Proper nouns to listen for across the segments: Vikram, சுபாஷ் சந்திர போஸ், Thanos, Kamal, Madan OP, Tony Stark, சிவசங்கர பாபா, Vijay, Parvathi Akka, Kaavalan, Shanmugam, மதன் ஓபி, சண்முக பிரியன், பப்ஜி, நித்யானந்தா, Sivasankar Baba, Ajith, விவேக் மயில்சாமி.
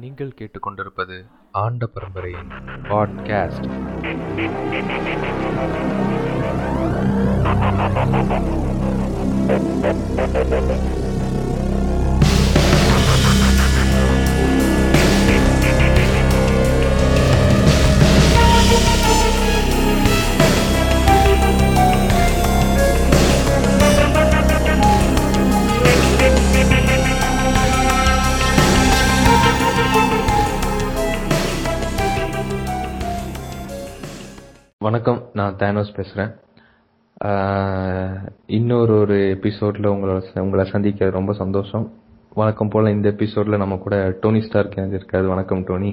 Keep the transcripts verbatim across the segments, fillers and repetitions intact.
நீங்கள் கேட்டுக்கொண்டிருப்பது ஆண்ட பரம்பரையின் பாட்காஸ்ட். வணக்கம், நான் தானோஸ் பேசுகிறேன். இன்னொரு ஒரு எபிசோடில் உங்களை உங்களை சந்திக்க ரொம்ப சந்தோஷம். வணக்கம் போல் இந்த எபிசோடில் நம்ம கூட டோனி ஸ்டார்க் இருக்காது. வணக்கம் டோனி.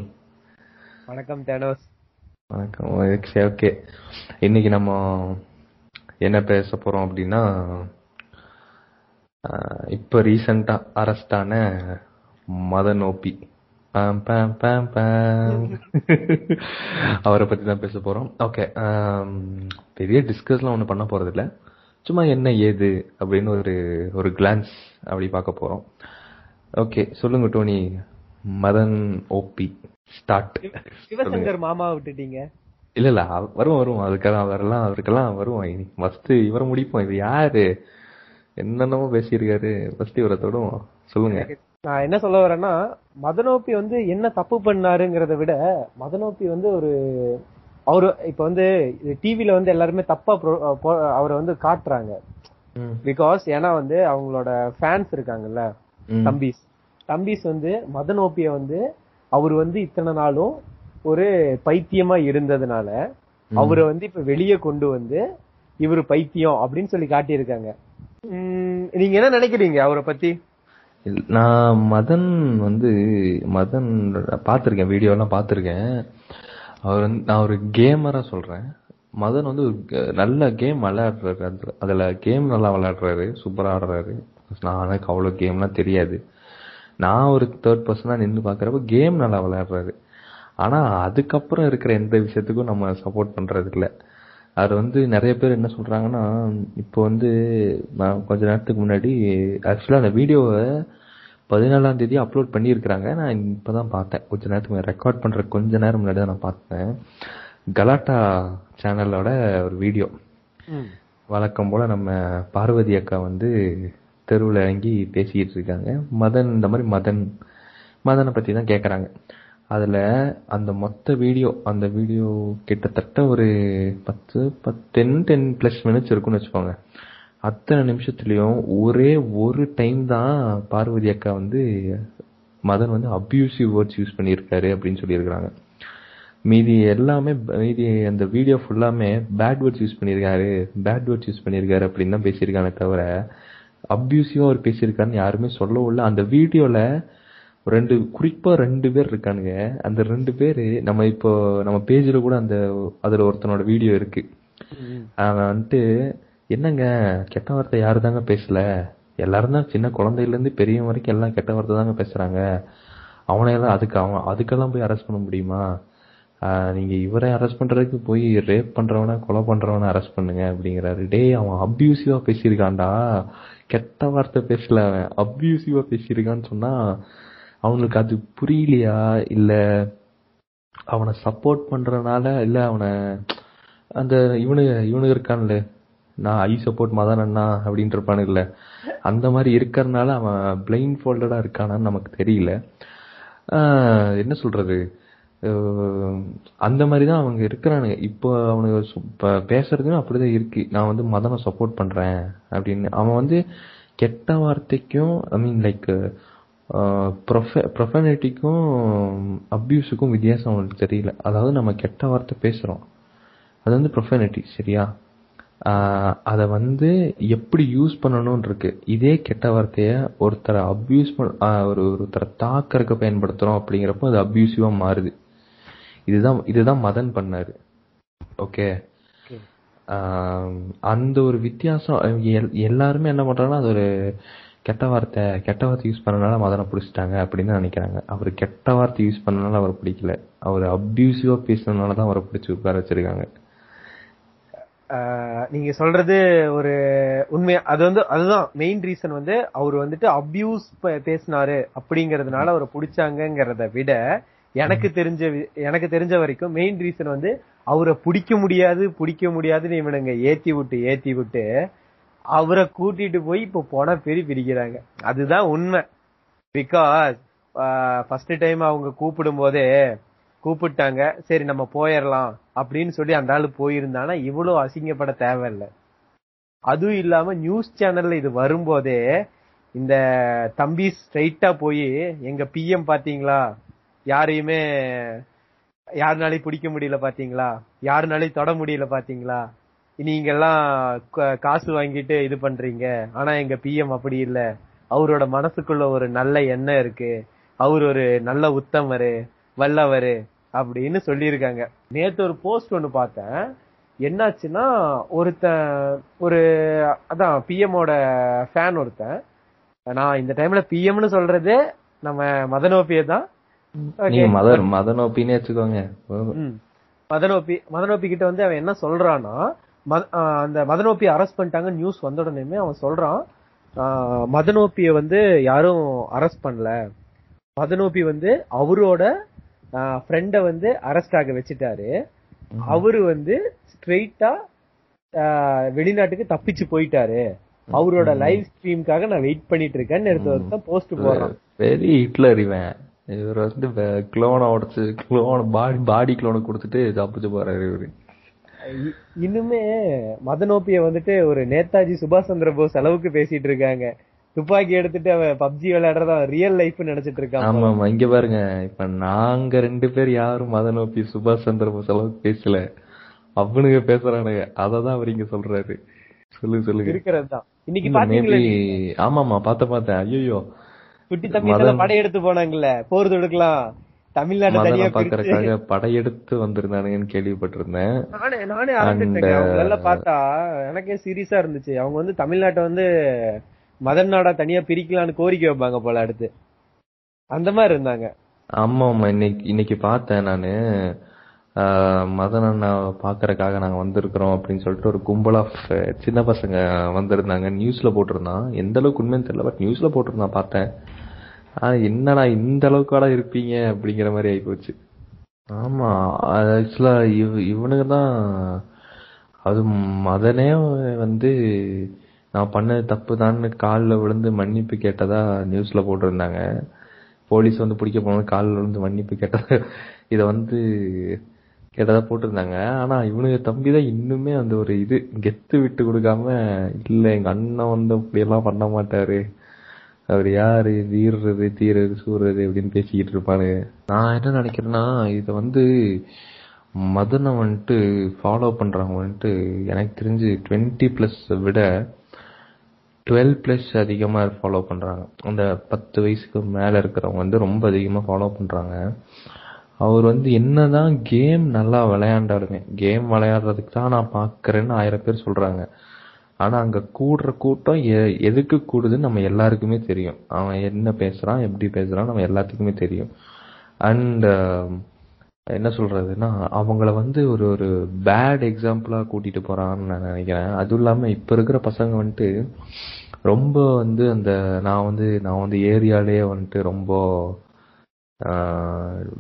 வணக்கம் தானோஸ். வணக்கம். ஓகே, இன்னைக்கு நம்ம என்ன பேச போகிறோம் அப்படின்னா, இப்போ ரீசண்டாக அரெஸ்டான மதன் ஓபி அவரை பத்தி தான் பேச போறோம். ஓகே, பெரிய டிஸ்கஸ்லாம் ஒன்றும் பண்ண போறது இல்லை, சும்மா என்ன ஏது அப்படின்னு ஒரு ஒரு கிளான்ஸ் அப்படி பார்க்க போறோம். ஓகே, சொல்லுங்க Tony. மதன் ஓபி start. Sivasankar மாமா விட்டுட்டீங்க? இல்ல இல்ல, வரும் வரும் அதுக்கெல்லாம் வரலாம், அவருக்கெல்லாம் வருவோம். ஃபர்ஸ்ட் இவரை முடிப்போம். இவர் யாரு, என்னென்னமோ பேசியிருக்காரு, ஃபர்ஸ்ட் இவரை தொடுவோம். சொல்லுங்க. நான் என்ன சொல்ல வரேன்னா, மதனோபி வந்து என்ன தப்பு பண்ணாருங்கிறத விட, மதனோபி வந்து ஒரு அவரு இப்ப வந்து டிவில வந்து எல்லாருமே தப்பா அவரை வந்து காட்டுறாங்க. பிகாஸ் ஏன்னா வந்து அவங்களோட ஃபேன்ஸ் இருக்காங்கல்ல, தம்பிஸ் தம்பிஸ் வந்து மதனோபிய வந்து அவரு வந்து இத்தனை நாளும் ஒரு பைத்தியமா இருந்ததுனால அவரை வந்து இப்ப வெளியே கொண்டு வந்து இவரு பைத்தியம் அப்படின்னு சொல்லி காட்டியிருக்காங்க. நீங்க என்ன நினைக்கிறீங்க அவரை பத்தி? நான் மதன் வந்து மதன் பார்த்துருக்கேன், வீடியோலாம் பார்த்துருக்கேன். அவர் வந்து நான் ஒரு கேமராக சொல்கிறேன், மதன் வந்து ஒரு நல்ல கேம் விளையாடுறாரு. அதில் அதில் கேம் நல்லா விளையாடுறாரு, சூப்பராக ஆடுறாரு. நான் எனக்கு அவ்வளோ கேம்லாம் தெரியாது. நான் ஒரு தேர்ட் பர்சனாக நின்று பார்க்குறப்ப கேம் நல்லா விளையாடுறாரு. ஆனால் அதுக்கப்புறம் இருக்கிற எந்த விஷயத்துக்கும் நம்ம சப்போர்ட் பண்ணுறது இல்லை. அது வந்து நிறைய பேர் என்ன சொல்கிறாங்கன்னா, இப்போ வந்து நான் கொஞ்ச நேரத்துக்கு முன்னாடி ஆக்சுவலாக அந்த வீடியோவை பதினாலாம் தேதி அப்லோட் பண்ணியிருக்கிறாங்க. நான் இப்போ தான் பார்த்தேன், கொஞ்ச நேரத்துக்கு ரெக்கார்ட் பண்ணுற கொஞ்ச நேரம் முன்னாடி தான் நான் பார்த்தேன். கலாட்டா சேனலோட ஒரு வீடியோ. வழக்கம் போல் நம்ம பார்வதி அக்கா வந்து தெருவில் இறங்கி பேசிக்கிட்டு இருக்காங்க. மதன் இந்த மாதிரி மதன் மதனை பற்றி தான் கேட்குறாங்க. அதில் அந்த மொத்த வீடியோ அந்த வீடியோ கிட்டத்தட்ட ஒரு பத்து பத்தென் டென் ப்ளஸ் மினிட்ஸ் இருக்குன்னு வச்சுக்கோங்க. அத்தனை நிமிஷத்துலேயும் ஒரே ஒரு டைம் தான் பார்வதி அக்கா வந்து மதன் வந்து அப்யூசிவ் வேர்ட்ஸ் யூஸ் பண்ணியிருக்காரு அப்படின்னு சொல்லியிருக்கிறாங்க. மீதி எல்லாமே மீதி அந்த வீடியோ ஃபுல்லாமே பேட் வேர்ட்ஸ் யூஸ் பண்ணியிருக்காரு பேட் வேர்ட்ஸ் யூஸ் பண்ணியிருக்காரு அப்படின்னு தான் பேசியிருக்காங்க. தவிர அப்யூசிவாக அவர் பேசியிருக்காருன்னு யாருமே சொல்லவும் இல்லை. அந்த வீடியோவில் ரெண்டு குறிப்பா ரெண்டு பேர் இருக்கானுங்க. அந்த ரெண்டு பேரு நம்ம இப்போ நம்ம பேஜ்ல கூட அந்த அதுல ஒருத்தனோட வீடியோ இருக்கு. அவன் வந்துட்டு என்னங்க கெட்ட வார்த்தை யாரு தாங்க பேசல, எல்லாரும் தான் சின்ன குழந்தையில இருந்து பெரியவங்க வரைக்கும் எல்லாம் கெட்ட வார்த்தை தாங்க பேசுறாங்க. அவனையெல்லாம் அதுக்கு அவன் அதுக்கெல்லாம் போய் அரெஸ்ட் பண்ண முடியுமா? நீங்க இவரை அரெஸ்ட் பண்றதுக்கு போய் ரேப் பண்றவன கொலை பண்றவன அரெஸ்ட் பண்ணுங்க அப்படிங்கிறாரு. டே, அவன் அப்யூசிவா பேசியிருக்கான்டா, கெட்ட வார்த்தை பேசல, அவன் அப்யூசிவா பேசியிருக்கான்னு சொன்னா அவனுக்கு அது புரியலையா? இல்ல அவனை சப்போர்ட் பண்றதுனால? இல்ல அவனை அந்த இவனு இவனுக்கு இருக்கான்ல, நான் ஐ சப்போர்ட் மதன் அண்ணா அப்படின்னு இருப்பானு, இல்ல அந்த மாதிரி இருக்கிறதுனால அவன் பிளைண்ட் ஃபோல்டடா இருக்கானான்னு நமக்கு தெரியல. ஆஹ் என்ன சொல்றது, அந்த மாதிரிதான் அவங்க இருக்கிறானுங்க. இப்போ அவனுக்கு பேசுறதுன்னு அப்படிதான் இருக்கு. நான் வந்து மதனை சப்போர்ட் பண்றேன் அப்படின்னு அவன் வந்து கெட்ட வார்த்தைக்கும் ஐ மீன் லைக் ப்ரொஃபனிட்டிக்கும் அப்யூஸுக்கும் வித்தியாசம் அவங்களுக்கு தெரியல. அதாவது நம்ம கெட்ட வார்த்தை பேசுகிறோம், அது வந்து ப்ரொஃபனிட்டி சரியா, அதை வந்து எப்படி யூஸ் பண்ணணும்னு இருக்கு. இதே கெட்ட வார்த்தையை ஒருத்தரை அப்யூஸ் பண்ண ஒரு ஒருத்தரை தாக்கறக்க பயன்படுத்துகிறோம் அப்படிங்கிறப்போ அது அப்யூசிவாக மாறுது. இதுதான் இதுதான் மதன் பண்ணாரு. ஓகே, அந்த ஒரு வித்தியாசம். எல்லாருமே என்ன பண்ணுறாங்கன்னா, அது ஒரு கெட்ட வார்த்தை கெட்ட வார்த்தை யூஸ் பண்ணனால மதனை பிடிச்சிட்டாங்க அப்படின்னு நினைக்கிறாங்க. அவர் கெட்ட வார்த்தை யூஸ் பண்ணனால அவரை பிடிக்கல, அவர் அப்யூசிவா பேசினால தான் அவரை பிடிச்சி உட்கார வச்சிருக்காங்க. நீங்க சொல்றது ஒரு உண்மையா, அது வந்து அதுதான் மெயின் ரீசன். வந்து அவர் வந்துட்டு அபியூஸ் பேசினாரு அப்படிங்கறதுனால அவரை பிடிச்சாங்கிறத விட எனக்கு தெரிஞ்ச எனக்கு தெரிஞ்ச வரைக்கும் மெயின் ரீசன் வந்து அவரை பிடிக்க முடியாது பிடிக்க முடியாதுன்னு இவனுங்க ஏத்தி விட்டு ஏத்தி விட்டு அவரை கூட்டிட்டு போய் இப்ப போன பெரிய பிரிக்கிறாங்க. அதுதான் உண்மை. பிகாஸ் ஃபர்ஸ்ட் டைம் அவங்க கூப்பிடும் போதே கூப்பிட்டாங்க, சரி நம்ம போயிடலாம் அப்படின்னு சொல்லி அந்த ஆளு போயிருந்தானா இவ்வளவு அசிங்கப்பட தேவையில்லை. அதுவும் இல்லாம நியூஸ் சேனல்ல இது வரும்போதே இந்த தம்பி ஸ்ட்ரைட்டா போய் எங்க பிஎம் பாத்தீங்களா, யாரையுமே யாருனாலையும் பிடிக்க முடியல பாத்தீங்களா, யாருனாலையும் தொட முடியல பாத்தீங்களா, நீங்க எல்லாம் காசு வாங்கிட்டு இது பண்றீங்க, ஆனா எங்க பிஎம் அப்படி இல்ல, அவரோட மனசுக்குள்ள ஒரு நல்ல எண்ணம் இருக்கு, அவர் ஒரு நல்ல உத்தமரு வல்லவரு அப்படின்னு சொல்லியிருக்காங்க. நேத்து ஒரு போஸ்ட் ஒண்ணு பார்த்தேன், என்னாச்சுன்னா ஒருத்தன் ஒரு அதான் பிஎம்மோட ஃபேன் ஒருத்தன், நான் இந்த டைம்ல பிஎம்னு சொல்றது நம்ம மதன் ஓபியை தான், மதன் ஓபின்னு வச்சுக்கோங்க. மதன் ஓபி மதன் ஓபி கிட்ட வந்து அவன் என்ன சொல்றான்னா, அந்த மதன் ஓபியை அரெஸ்ட் பண்ணிட்டாங்க நியூஸ் வந்த உடனே அவன் சொல்றான், மதன் ஓபியை வந்து யாரும் அரெஸ்ட் பண்ணல, மதன் ஓபி வந்து அவரோட ஃப்ரெண்ட வந்து அரெஸ்ட் ஆக வச்சுட்டாரு, அவரு வந்து ஸ்ட்ரெயிட்டா வெளிநாட்டுக்கு தப்பிச்சு போயிட்டாரு, அவரோட லைவ் ஸ்ட்ரீமுக்காக நான் வெயிட் பண்ணிட்டு இருக்கேன்னு எடுத்து போஸ்ட் போடுறான். வெரி ஹிட்லர் இவன். இவர் வந்து குளோனை உடைச்சு குளோன் பாடி பாடி குளோனை கொடுத்துட்டு தப்பிச்சு போறாரு இவரு. இன்னுமே மதன் ஓபியை வந்துட்டு ஒரு நேதாஜி சுபாஷ் சந்திர போஸ் அளவுக்கு பேசிட்டு இருக்காங்க. துப்பாக்கி எடுத்துட்டு அவன் பப்ஜி விளையாடுறதா ரியல் லைஃப் நினைச்சிட்டு இருக்கான். ஆமா ஆமா, இங்க பாருங்க, இப்ப நாங்க ரெண்டு பேர் யாரும் மதன் ஓபி சுபாஷ் சந்திர போஸ் அளவுக்கு பேசல, அவனுங்க பேசுறானுங்க, அததான் அவர் இங்க சொல்றாரு. சொல்லுங்க சொல்லுங்க இருக்கிறதுதான் இன்னைக்கு பாத்தீங்களா? ஆமா ஆமா, பாத்த பாத்தேன். ஐயோ குட்டி தம்பி படையெடுத்து போனாங்கல்ல, போர் தொடுக்கலாம் தமிழ்நாடு பாக்குறதுக்காக படையெடுத்து வந்திருந்தானுங்கன்னு கேள்விப்பட்டிருந்தேன். நானே நானே ஆரம்பிச்சேன் பார்த்தா எனக்கே சீரியஸா இருந்துச்சு. அவங்க வந்து தமிழ்நாட்டை வந்து மதன் நாடா தனியா பிரிக்கலான்னு கோரிக்கை வைப்பாங்க போல அடுத்து, அந்த மாதிரி இருந்தாங்க. ஆமா ஆமா, இன்னைக்கு இன்னைக்கு பார்த்தேன் நானு, மதன் அண்ணா பாக்குறதுக்காக நாங்க வந்திருக்கிறோம் அப்படின்னு சொல்லிட்டு ஒரு கும்பல் ஆஃப் சின்ன பசங்க வந்திருந்தாங்க. நியூஸ்ல போட்டிருந்தான், எந்த அளவுக்கு உண்மைன்னு தெரியல, பட் நியூஸ்ல போட்டிருந்தான் பார்த்தேன். ஆஹ் என்னடா இந்த அளவுக்காடா இருப்பீங்க அப்படிங்கிற மாதிரி ஆகி போச்சு. ஆமா, ஆக்சுவலா இவ் இவனுக்கு தான் அது மதனே வந்து நான் பண்ணது தப்பு தான்னு காலில் விழுந்து மன்னிப்பு கேட்டதா நியூஸ்ல போட்டிருந்தாங்க. போலீஸ் வந்து பிடிக்க போனது காலில் விழுந்து மன்னிப்பு கேட்டதா இதை வந்து கேட்டதா போட்டிருந்தாங்க. ஆனா இவனுக்கு தம்பிதான் இன்னுமே அந்த ஒரு இது கெத்து விட்டு கொடுக்காம, இல்ல எங்க அண்ணன் வந்து அப்படியெல்லாம் பண்ண மாட்டாரு, அவர் யாரு வீர்றது தீர்றது சூறது அப்படின்னு பேசிக்கிட்டு இருப்பாரு. நான் என்ன நினைக்கிறேன்னா, இதை வந்து மதனை வந்துட்டு ஃபாலோ பண்றவங்க வந்துட்டு எனக்கு தெரிஞ்சு டுவெண்ட்டி பிளஸ் விட டுவெல் பிளஸ் அதிகமா ஃபாலோ பண்றாங்க. அந்த பத்து வயசுக்கு மேல இருக்கிறவங்க வந்து ரொம்ப அதிகமா ஃபாலோ பண்றாங்க. அவர் வந்து என்னதான் கேம் நல்லா விளையாண்டாலுமே, கேம் விளையாடுறதுக்கு தான் நான் பாக்குறேன்னு ஆயிரம் பேர் சொல்றாங்க. ஆனா அங்க கூடுற கூட்டம் எதுக்கு கூடுதுன்னு நம்ம எல்லாருக்குமே தெரியும். அவன் என்ன பேசுறான் எப்படி பேசுறான் நம்ம எல்லாத்துக்குமே தெரியும். அண்ட் என்ன சொல்றதுன்னா, அவங்கள வந்து ஒரு ஒரு பேட் எக்ஸாம்பிளா கூட்டிட்டு போறான்னு நான் நினைக்கிறேன். அதுவும் இல்லாம இப்ப இருக்கிற பசங்க வந்துட்டு ரொம்ப வந்து அந்த நான் வந்து நான் வந்து ஏரியாலேயே வந்துட்டு ரொம்ப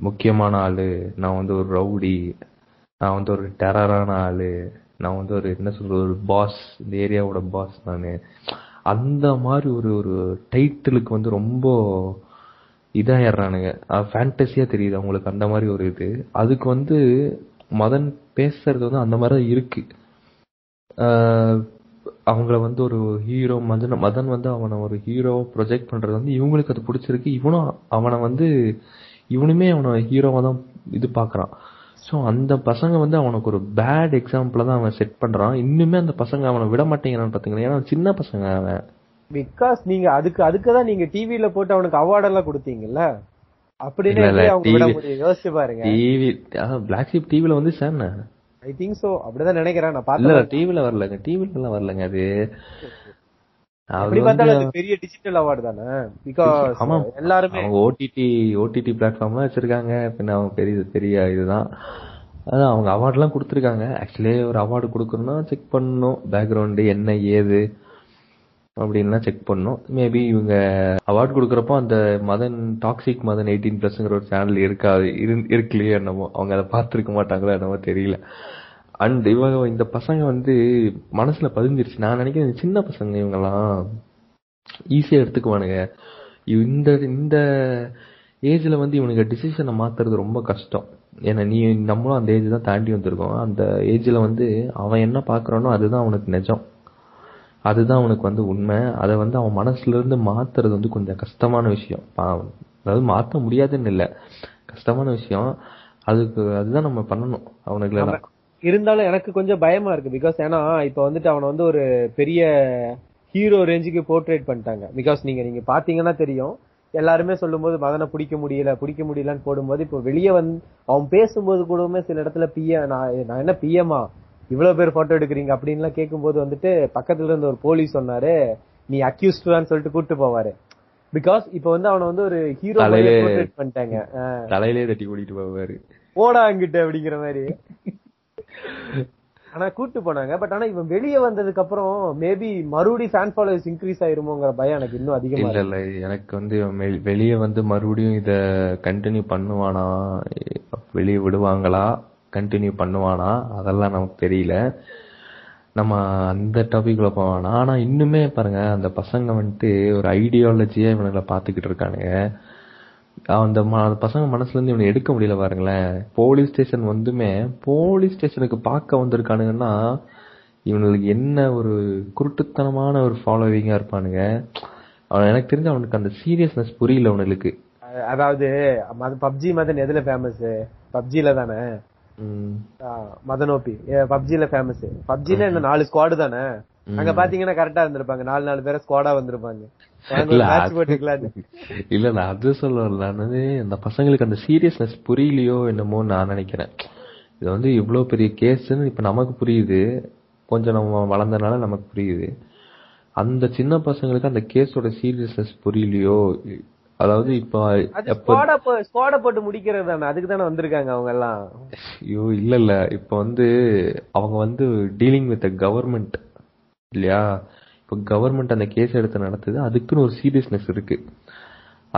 முக்கியமான ஆளு, நான் வந்து ஒரு ரவுடி, நான் வந்து ஒரு டெரரான ஆளு, நான் வந்து ஒரு என்ன சொல்ற ஒரு பாஸ், இந்த ஏரியாவோட பாஸ் நானு, அந்த மாதிரி ஒரு ஒரு டைட்டிலுக்கு வந்து ரொம்ப இதாயிடுறானுங்க. ஃபேண்டஸியா தெரியுது அவங்களுக்கு அந்த மாதிரி ஒரு இது. அதுக்கு வந்து மதன் பேசுறது வந்து அந்த மாதிரி இருக்கு. அவங்கள வந்து ஒரு ஹீரோ மதன் மதன் வந்து அவனை ஒரு ஹீரோவை ப்ரொஜெக்ட் பண்றது வந்து இவங்களுக்கு அது பிடிச்சிருக்கு. இவனும் அவனை வந்து இவனுமே அவனை ஹீரோவா தான் இது பாக்குறான். ஸோ அந்த பசங்க வந்து அவனுக்கு ஒரு பேட் எக்ஸாம்பிள தான் அவன் செட் பண்றான். இன்னுமே அந்த பசங்க அவனை விட மாட்டேங்கிறான்னு பாத்தீங்கன்னா, ஏன்னா சின்ன பசங்க அவன். பிகாஸ் நீங்க அதுக்கு அதுக்குதான் நீங்க டிவில போட்டு அவனுக்கு அவார்ட் எல்லாம் கொடுத்தீங்கல்ல, அப்படின்னு யோசிச்சு பாருங்க. டிவி பிளாக் ஷீப் டிவில வந்து சார் ஐ திங்க் சோ அப்படிதான் நினைக்கிறேன். நான் பார்த்தேன் டிவில வரலங்க, டிவில எல்லாம் வரலங்க. அது அப்படி பார்த்தா அது பெரிய டிஜிட்டல் அவார்ட் தானே. பிகாஸ் எல்லாரும் ஓடிடி ஓடிடி பிளாட்ஃபார்ம்லாம் வச்சிருக்காங்க, பின்ன அவங்க பெரிய பெரிய இதுதான். அதான் அவங்க அவார்ட்லாம் கொடுத்துருக்காங்க. ஆக்சுவலி ஒரு அவார்டு கொடுக்குறோன்னா செக் பண்ணணும் பேக்ரவுண்டு என்ன ஏது அப்படின்லாம் செக் பண்ணணும். மேபி இவங்க அவார்டு கொடுக்குறப்போ அந்த மதன் டாக்ஸிக் மதன் எயிட்டீன் பிளஸ்ங்கிற ஒரு சேனல் இருக்காது இருக்குல்லையே என்னமோ, அவங்க அதை பார்த்துருக்க மாட்டாங்களோ என்னவோ தெரியல. அண்ட் இவங்க இந்த பசங்க வந்து மனசுல பதிஞ்சிருச்சு. நான் நினைக்கிறேன் சின்ன பசங்க இவங்கெல்லாம் ஈஸியா எடுத்துக்குவானுங்க. இந்த இந்த ஏஜ்ல வந்து இவனுக்கு டிசிஷனை மாத்துறது ரொம்ப கஷ்டம். ஏன்னா நீ நம்மளும் அந்த ஏஜ் தான் தாண்டி வந்திருக்கோம். அந்த ஏஜ்ல வந்து அவன் என்ன பாக்குறானோ அதுதான் அவனுக்கு நிஜம், அதுதான் அவனுக்கு வந்து உண்மை. அதை வந்து அவன் மனசுல இருந்து மாத்துறது வந்து கொஞ்சம் கஷ்டமான விஷயம். அதாவது மாற்ற முடியாதுன்னு இல்லை, கஷ்டமான விஷயம். அதுக்கு அதுதான் நம்ம பண்ணணும் அவனுக்கு. இருந்தாலும் எனக்கு கொஞ்சம் பயமா இருக்கு பிகாஸ் ஏன்னா இப்ப வந்துட்டு அவனை வந்து ஒரு பெரிய ஹீரோ ரேஞ்சுக்கு போர்ட்ரேட் பண்ணிட்டாங்க. பிகாஸ் நீங்க நீங்க பாத்தீங்கன்னா தெரியும், எல்லாருமே சொல்லும் போது மதனை பிடிக்க முடியல பிடிக்க முடியலன்னு போடும்போது இப்போ வெளியே வந்து அவன் பேசும்போது கூடவுமே சில இடத்துல பிஏ நான் நான் என்ன பிஎம்மா இவ்வளவு பேர் போட்டோ எடுக்கிறீங்க அப்படின்லாம் கேட்கும்போது வந்துட்டு பக்கத்துல இருந்து ஒரு போலீஸ் சொன்னாரு நீ அக்யூஸ்டான்னு சொல்லிட்டு கூப்பிட்டு போவாரு. பிகாஸ் இப்ப வந்து அவனை வந்து ஒரு ஹீரோ போர்ட்ரேட் பண்ணிட்டாங்க, தலையிலே தட்டி கூட்டிட்டு போவாரு போடா அங்கிட்டு அப்படிங்கிற மாதிரி. ஆனா கூட்டு போனாங்க. பட் ஆனா இவன் வெளியே வந்ததுக்கு அப்புறம் மேபி மறுபடியும் ஃபேன் ஃபாலோவர்ஸ் இன்க்ரீஸ் ஆயிருமோங்கற பயம் எனக்கு இன்னும் அதிகமா இருக்கு. இல்ல எனக்கு வந்து வெளியே வந்து மறுபடியும் இத கண்டினியூ பண்ணுவானா, வெளியே விடுவாங்களா, கண்டினியூ பண்ணுவானா, அதெல்லாம் நமக்கு தெரியல. நம்ம அந்த டாபிக்ல போவானா. ஆனா இன்னுமே பாருங்க அந்த பசங்க வந்துட்டு ஒரு ஐடியாலஜியா இவனுங்களை பாத்துக்கிட்டு இருக்கானுங்க. அந்த பசங்க மனசுல இருந்து இவனை எடுக்க முடியல பாருங்களேன். போலீஸ் ஸ்டேஷன் வந்துமே போலீஸ் ஸ்டேஷனுக்கு பார்க்க வந்திருக்கானுங்கன்னா இவனுக்கு என்ன ஒரு குருட்டுத்தனமான ஒரு ஃபாலோவிங்கா இருப்பானுங்க. அவன் எனக்கு தெரிஞ்ச அவனுக்கு அந்த சீரியஸ்னஸ் புரியல அவனுக்கு. அதாவது பப்ஜி மதன் எதுல ஃபேமஸ், பப்ஜில தானே மதன் ஓபி பப்ஜில ஃபேமஸ். பப்ஜில என்ன நாலு ஸ்குவாடு தானே, அங்க பாத்தீங்கன்னா கரெக்டா இருந்திருப்பாங்க, நாலு நாலு பேரை ஸ்குவாடா வந்திருப்பாங்க. இல்ல நான் அது சொல்ல அந்த பசங்களுக்கு அந்த சீரியஸ்னஸ் புரியலையோ என்னமோ நான் நினைக்கிறேன். இது வந்து இவ்வளவு பெரிய கேஸ்ன்னு இப்ப நமக்கு புரியுது, கொஞ்சம் நம்ம வளர்ந்தனால நமக்கு புரியுது. அந்த சின்ன பசங்களுக்கு அந்த கேஸோட சீரியஸ்னஸ் புரியலையோ. அதாவது இப்ப ஸ்குவாடா போட்டு முடிக்கிறது தானே, அதுக்கு தானே வந்திருக்காங்க அவங்க எல்லாம். ஐயோ இல்ல இல்ல இப்ப வந்து அவங்க வந்து டீலிங் வித் கவர்மெண்ட் இல்லையா. இப்ப கவர்மெண்ட் அந்த கேஸ் எடுத்து நடத்துது, அதுக்குன்னு ஒரு சீரியஸ்னஸ் இருக்கு.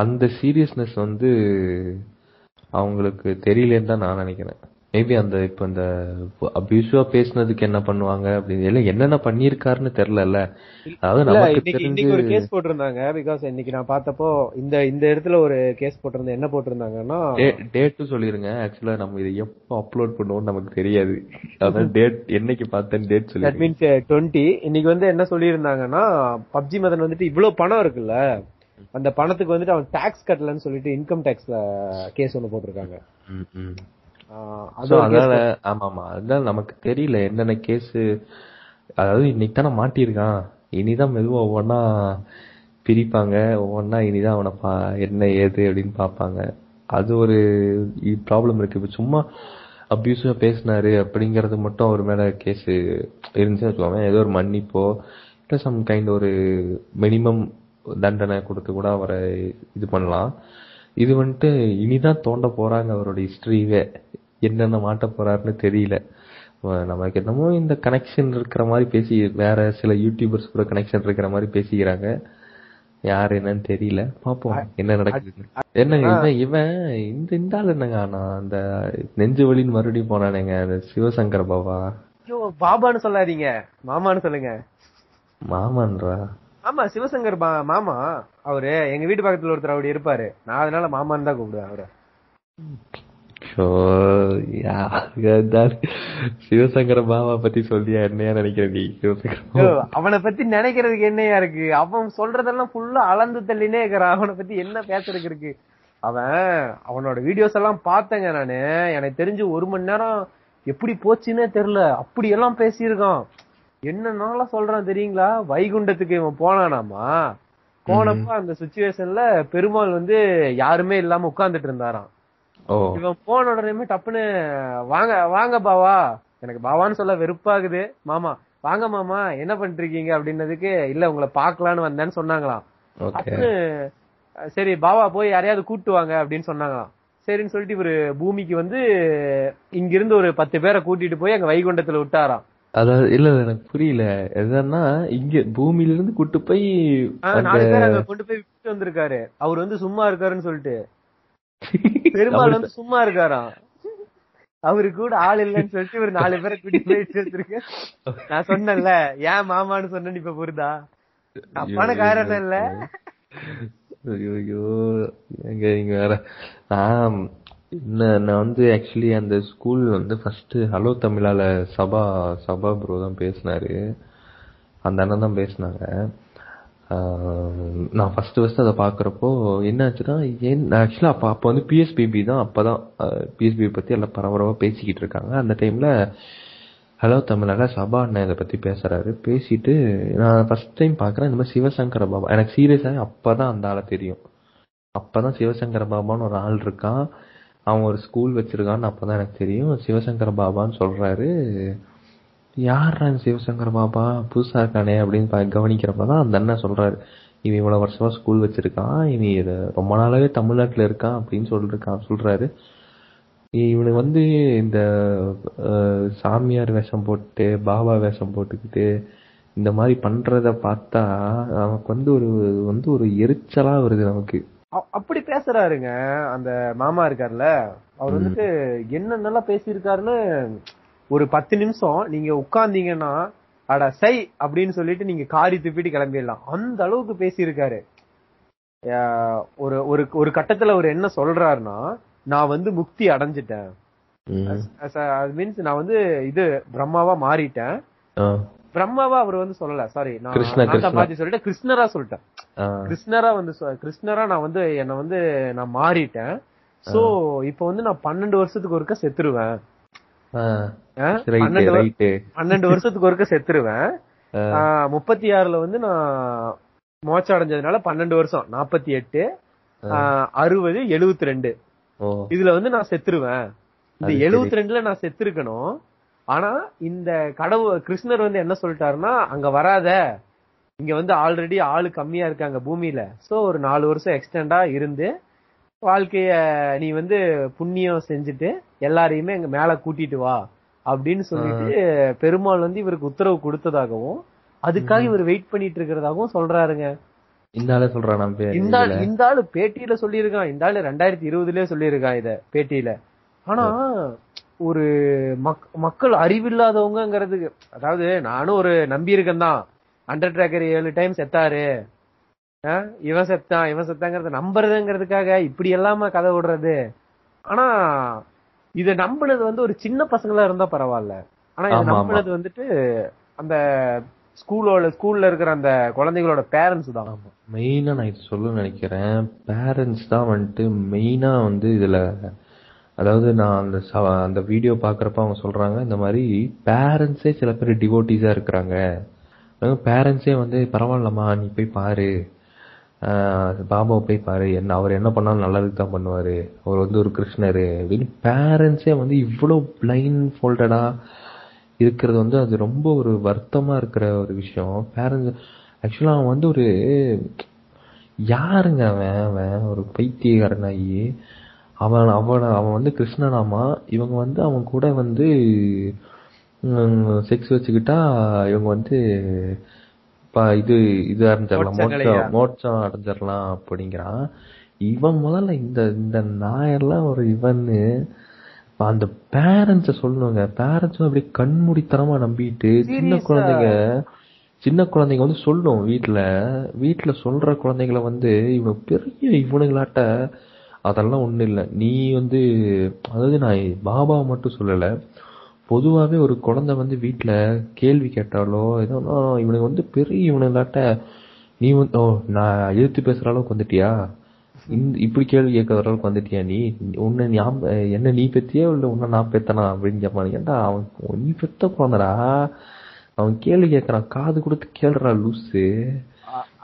அந்த சீரியஸ்னஸ் வந்து அவங்களுக்கு தெரியலன்னு தான் நான் நினைக்கிறேன். மேபி அந்த இப்ப இந்த அபியூசிவா பேசினதுக்கு என்ன பண்ணுவாங்க அப்படின்னு என்னென்ன பண்ணிருக்காருன்னு தெரியல. அதாவது ஒரு கேஸ் போட்டிருந்தாங்க பிகாஸ் இன்னைக்கு நான் பார்த்தப்போ இந்த இந்த இடத்துல ஒரு கேஸ் போட்டிருந்தேன். என்ன போட்டிருந்தாங்கன்னா டேட்டு சொல்லிருங்க. ஆக்சுவலா நம்ம இதை எப்போ அப்லோட் பண்ணுவோம்னு நமக்கு தெரியாது. அதான் டேட் என்னைக்கு பார்த்தேன் டேட் சொல்லி தட் மீன்ஸ் டுவெண்ட்டி. இன்னைக்கு வந்து என்ன சொல்லியிருந்தாங்கன்னா பப்ஜி மதன் வந்துட்டு இவ்வளவு பணம் இருக்குல்ல, அந்த பணத்துக்கு வந்துட்டு அவன் டாக்ஸ் கட்டலன்னு சொல்லிட்டு இன்கம் டாக்ஸ்ல கேஸ் ஒண்ணு போட்டிருக்காங்க. அதனால ஆமா ஆமா அதனால நமக்கு தெரியல என்னென்ன கேஸ். அதாவது இன்னைக்கு தானே மாட்டிருக்கான், இனிதான் மெதுவா ஒவ்வொன்னா பிரிப்பாங்க, ஒவ்வொன்னா இனிதான் அவனை பா என்ன ஏது அப்படின்னு பாப்பாங்க. அது ஒரு ப்ராப்ளம் இருக்கு. இப்ப சும்மா அபியூசிவா பேசினாரு அப்படிங்கறது மட்டும் அவர் மேல கேஸ் இருந்துச்சுன்னு வச்சுக்கோங்க, ஏதோ ஒரு மன்னிப்போ இல்ல சம் கைண்ட் ஒரு மினிமம் தண்டனை கொடுத்து கூட அவரை இது பண்ணலாம். இது வந்துட்டு இனிதான் தோண்ட போறாங்க அவரோட ஹிஸ்டரியே, என்னென்ன மாட்ட போறாருன்னு தெரியல. நமக்கு என்னமோ இந்த கனெக்ஷன் இருக்கிற மாதிரி பேசி வேற சில யூடியூபர்ஸ் கூட கனெக்ஷன் இருக்கிற மாதிரி பேசிக்கிறாங்க, யாரு என்னன்னு தெரியல. பாப்போம் என்ன நடக்குது. என்னங்க இவன் இந்த இந்த ஆள் என்னங்க ஆனா அந்த நெஞ்சு வலின்னு மறுபடியும் போனானுங்க அந்த சிவசங்கர் பாபா. பாபான்னு சொல்லாதீங்க, மாமான்னு சொல்லுங்க. மாமான்றா? ஆமா சிவசங்கர் மாமா அவரு எங்க வீட்டு பக்கத்துல ஒருத்தர் அவரு இருப்பாரு, நான் அதனால மாமான்னு தான் கூப்பிடுவேன் அவரு. சிவசங்கர பாபா பத்தி சொல்லியா என்னையா நினைக்கிறேன். அவனை பத்தி நினைக்கிறதுக்கு என்னையா இருக்கு, அவன் சொல்றதெல்லாம் ஃபுல்லா அளந்து தள்ளினே இருக்கிறான். அவனை பத்தி என்ன பேசுறதுக்கு இருக்கு. அவன் அவனோட வீடியோஸ் எல்லாம் பார்த்தேங்க நானு, எனக்கு தெரிஞ்சு ஒரு மணி நேரம் எப்படி போச்சுன்னே தெரியல, அப்படி எல்லாம் பேசியிருக்கான். என்னன்னால சொல்றான் தெரியுங்களா, வைகுண்டத்துக்கு இவன் போனானாமா, போனப்ப அந்த சுச்சுவேஷன்ல பெருமாள் வந்து யாருமே இல்லாம உட்கார்ந்துட்டு இருந்தாராம். இவன் போன உடனே டப்புன்னு வாங்க வாங்க பாவா, எனக்கு பாவான்னு சொல்ல வெறுப்பாகுது, மாமா வாங்க மாமா என்ன பண்றீங்க அப்படின்னதுக்கு இல்ல உங்களை பாக்கலான்னு வந்தேன்னு சொன்னாங்களாம். சரி பாவா போய் யாரையாவது கூட்டுவாங்க அப்படின்னு சொன்னாங்களாம். சரின்னு சொல்லிட்டு இவரு பூமிக்கு வந்து இங்கிருந்து ஒரு பத்து பேரை கூட்டிட்டு போய் அங்க வைகுண்டத்துல விட்டாராம். அதாவது இல்ல எனக்கு புரியல எதுன்னா இங்க பூமியில இருந்து கூட்டு போய் நாலு பேர் அங்க கொண்டு போய் விட்டு வந்திருக்காரு. அவர் வந்து சும்மா இருக்காருன்னு சொல்லிட்டு பெருமாள் வந்து சும்மா இருக்காராம், அவரு கூட ஆள் இல்லைன்னு சொல்லிட்டு இவரு நாலு பேரை கூட்டிட்டு போய் விட்டு வந்திருக்க. நான் சொன்னேன்ல ஏன் மாமான்னு சொன்னேன்னு இப்ப புரிதா? தப்பான காரணம் இல்ல. ஐயோ எங்க இங்க வேற நான் நான் வந்து ஆக்சுவலி அந்த ஸ்கூல் வந்து ஃபர்ஸ்ட் ஹலோ தமிழால சபா சபா ப்ரோ தான் பேசினாரு, அந்த அண்ணன் தான் பேசினாங்க. நான் ஃபர்ஸ்ட் ஃபர்ஸ்ட் அதை பார்க்குறப்போ என்னாச்சுன்னா ஏன் ஆக்சுவலாக அப்போ அப்போ வந்து பிஎஸ்பிபி தான் அப்போ தான் பிஎஸ்பிபி பற்றி எல்லாம் பரபரமாக பேசிக்கிட்டு இருக்காங்க. அந்த டைமில் ஹலோ தமிழால சபா அண்ணன் இதை பற்றி பேசுகிறாரு. பேசிட்டு நான் ஃபர்ஸ்ட் டைம் பார்க்குறேன் இந்த மாதிரி சிவசங்கர பாபா. எனக்கு சீரியஸாக அப்போ தான் அந்த ஆளை தெரியும். அப்போ தான் சிவசங்கர பாபான்னு ஒரு ஆள் இருக்கான், அவன் ஒரு ஸ்கூல் வச்சிருக்கான்னு அப்போதான் எனக்கு தெரியும். சிவசங்கர பாபான்னு சொல்றாரு. யாரா சிவசங்கர பாபா புதுசா இருக்கானே அப்படின்னு கவனிக்கிறப்பதான் அந்த அண்ணன் சொல்றாரு, இவன் இவ்வளவு வருஷமா ஸ்கூல் வச்சிருக்கான், இனி இத ரொம்ப நாளாவே தமிழ்நாட்டுல இருக்கான் அப்படின்னு சொல்லிருக்கான் சொல்றாரு. இவனுக்கு வந்து இந்த சாமியார் வேஷம் போட்டு பாபா வேஷம் போட்டுக்கிட்டு இந்த மாதிரி பண்றத பார்த்தா நமக்கு வந்து ஒரு வந்து ஒரு எரிச்சலா வருது நமக்கு. அப்படி பேசுறாருங்க அந்த மாமா இருக்காருல, அவர் வந்துட்டு என்னென்ன பேசிருக்காருன்னு ஒரு பத்து நிமிஷம் நீங்க உட்கார்ந்தீங்கன்னா அட சை அப்படின்னு சொல்லிட்டு நீங்க காரி துப்பிட்டு கிளம்பிடலாம். அந்த அளவுக்கு பேசியிருக்காரு. ஒரு ஒரு கட்டத்துல அவர் என்ன சொல்றாருன்னா, நான் வந்து முக்தி அடைஞ்சிட்டேன், மீன்ஸ் நான் வந்து இது பிரம்மாவா மாறிட்டேன். பிரம்மாவா அவர் வந்து சொல்லல, சாரி நான் பாத்தி சொல்லிட்டேன், கிருஷ்ணரா சொல்லிட்டேன். கிருஷ்ணரா வந்து கிருஷ்ணரா நான் வந்து என்ன வந்து நான் மாறிட்டேன். சோ இப்ப வந்து நான் பன்னெண்டு வருஷத்துக்கு ஒருக்க செத்துருவேன், பன்னெண்டு வருஷத்துக்கு ஒருக்க செத்துருவேன். முப்பத்தி ஆறுல வந்து நான் மோட்சம் அடைஞ்சதுனால பன்னெண்டு வருஷம் நாப்பத்தி எட்டு அறுபது எழுபத்தி ரெண்டு இதுல வந்து நான் செத்துருவேன். இந்த எழுபத்தி ரெண்டுல நான் செத்துருக்கணும். ஆனா இந்த கடவுள் கிருஷ்ணர் வந்து என்ன சொல்லிட்டாருன்னா, அங்க வராத, இங்க வந்து ஆல்ரெடி ஆளு கம்மியா இருக்காங்க பூமியில, சோ ஒரு நாலு வருஷம் எக்ஸ்டெண்டா இருந்து வாழ்க்கைய நீ வந்து புண்ணியம் செஞ்சுட்டு எல்லாரையுமே எங்க மேல கூட்டிட்டு வா அப்படின்னு சொல்லிட்டு பெருமாள் வந்து இவருக்கு உத்தரவு கொடுத்ததாகவும் அதுக்காக இவர் வெயிட் பண்ணிட்டு இருக்கிறதாகவும் சொல்றாருங்க. இந்த ஆளு சொல்றான், இந்த ஆளு பேட்டியில சொல்லியிருக்கான், இந்த ஆளு ரெண்டாயிரத்தி இருபதுலயே சொல்லியிருக்கான் இத பேட்டியில. ஆனா ஒரு மக் மக்கள் அறிவில்லாதவங்கிறதுக்கு, அதாவது நானும் ஒரு நம்பி இருக்கேன் தான், அண்டர்டேக்கர் ஏழு டைம் செத்தாரு, இவன் செத்தான் இவன் செத்தாங்கிறத நம்புறதுங்கிறதுக்காக இப்படி எல்லாம கதை விடுறது. ஆனா இத நம்பினது வந்து ஒரு சின்ன பசங்களா இருந்தா பரவாயில்ல, ஆனா இதை நம்பினது வந்துட்டு அந்த ஸ்கூலோட ஸ்கூல்ல இருக்கிற அந்த குழந்தைகளோட பேரண்ட்ஸ் தான். மெயினா நான் இது சொல்ல நினைக்கிறேன், பேரண்ட்ஸ் தான் வந்துட்டு மெயினா வந்து இதுல. அதாவது நான் அந்த அந்த வீடியோ பாக்குறப்ப அவங்க சொல்றாங்க, இந்த மாதிரி பேரண்ட்ஸே சில பேர் டிவோட்டிஸா இருக்கிறாங்க, பேரண்ட்ஸே வந்து பரவாயில்லம்மா நீ போய் பாரு பாபாவை போய் பாரு, என்ன அவர் என்ன பண்ணாலும் நல்லதுக்கு தான் பண்ணுவாரு, அவர் வந்து ஒரு கிருஷ்ணரு அப்படின்னு பேரண்ட்ஸே வந்து இவ்வளோ பிளைண்ட் ஃபோல்டடா இருக்கிறது வந்து அது ரொம்ப ஒரு வருத்தமா இருக்கிற ஒரு விஷயம். பேரண்ட்ஸ் ஆக்சுவலா அவன் வந்து ஒரு யாருங்க அவன் அவன் ஒரு பைத்தியக்காரனாகி அவன் அவன் அவன் வந்து கிருஷ்ணனாமா, இவங்க வந்து அவன் கூட வந்து செக்ஸ் வச்சுக்கிட்டா இவங்க வந்து இது இது அடைஞ்சிடலாம், மோட்சம் மோட்சம் அடைஞ்சிடலாம் அப்படிங்கிறான். இவன் முதல்ல இந்த இந்த நாயெல்லாம் ஒரு இவன்னு அந்த பேரண்ட்ஸ சொல்லுவாங்க. பேரண்ட்ஸும் அப்படியே கண்மூடித்தனமா நம்பிட்டு சின்ன குழந்தைங்க சின்ன குழந்தைங்க வந்து சொல்லும், வீட்டுல வீட்டுல சொல்ற குழந்தைங்களை வந்து இவங்க பெரிய இவனுங்களாட்ட அதெல்லாம் ஒண்ணும் இல்லை, நீ வந்து அதாவது நான் பாபா மட்டும் சொல்லல, பொதுவாகவே ஒரு குழந்தை வந்து வீட்டில் கேள்வி கேட்டாலோ ஏதோ இவனுக்கு வந்து பெரிய இவனுங்களாட்ட நீ வந்து ஓ நான் எழுத்து பேசுகிற அளவுக்கு வந்துட்டியா, இந்த இப்படி கேள்வி கேட்குற அளவுக்கு வந்துட்டியா, நீ உன்னை ஞாபகம் என்ன நீ பெற்றியோ இல்லை உன்னை நான் பெற்றனா அப்படின்னு கேட்பானுங்கடா. அவன் நீ பெற்ற குழந்தைடா, அவன் கேள்வி கேட்குறான், காது கொடுத்து கேள்றா லூஸு.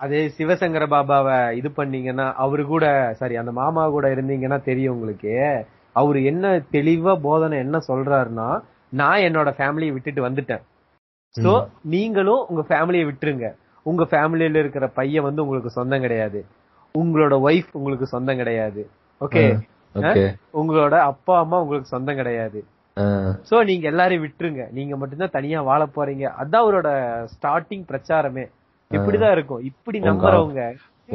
அதே சிவசங்கர பாபாவை இது பண்ணீங்கன்னா அவரு கூட சாரி அந்த மாமா கூட இருந்தீங்கன்னா தெரியும் உங்களுக்கு, அவரு என்ன தெளிவா போதனை என்ன சொல்றாருன்னா, நான் என்னோட ஃபேமிலியை விட்டுட்டு வந்துட்டேன், சோ நீங்களும் உங்க ஃபேமிலியை விட்டுருங்க, உங்க ஃபேமிலியில இருக்கிற பையன் வந்து உங்களுக்கு சொந்தம் கிடையாது, உங்களோட ஒய்ஃப் உங்களுக்கு சொந்தம் கிடையாது, ஓகே உங்களோட அப்பா அம்மா உங்களுக்கு சொந்தம் கிடையாது. சோ நீங்க எல்லாரையும் விட்டுருங்க, நீங்க மட்டும்தான் தனியா வாழ போறீங்க. அதான் அவரோட ஸ்டார்டிங் பிரச்சாரமே இப்படிதான் இருக்கும். இப்படி நம்புறவங்க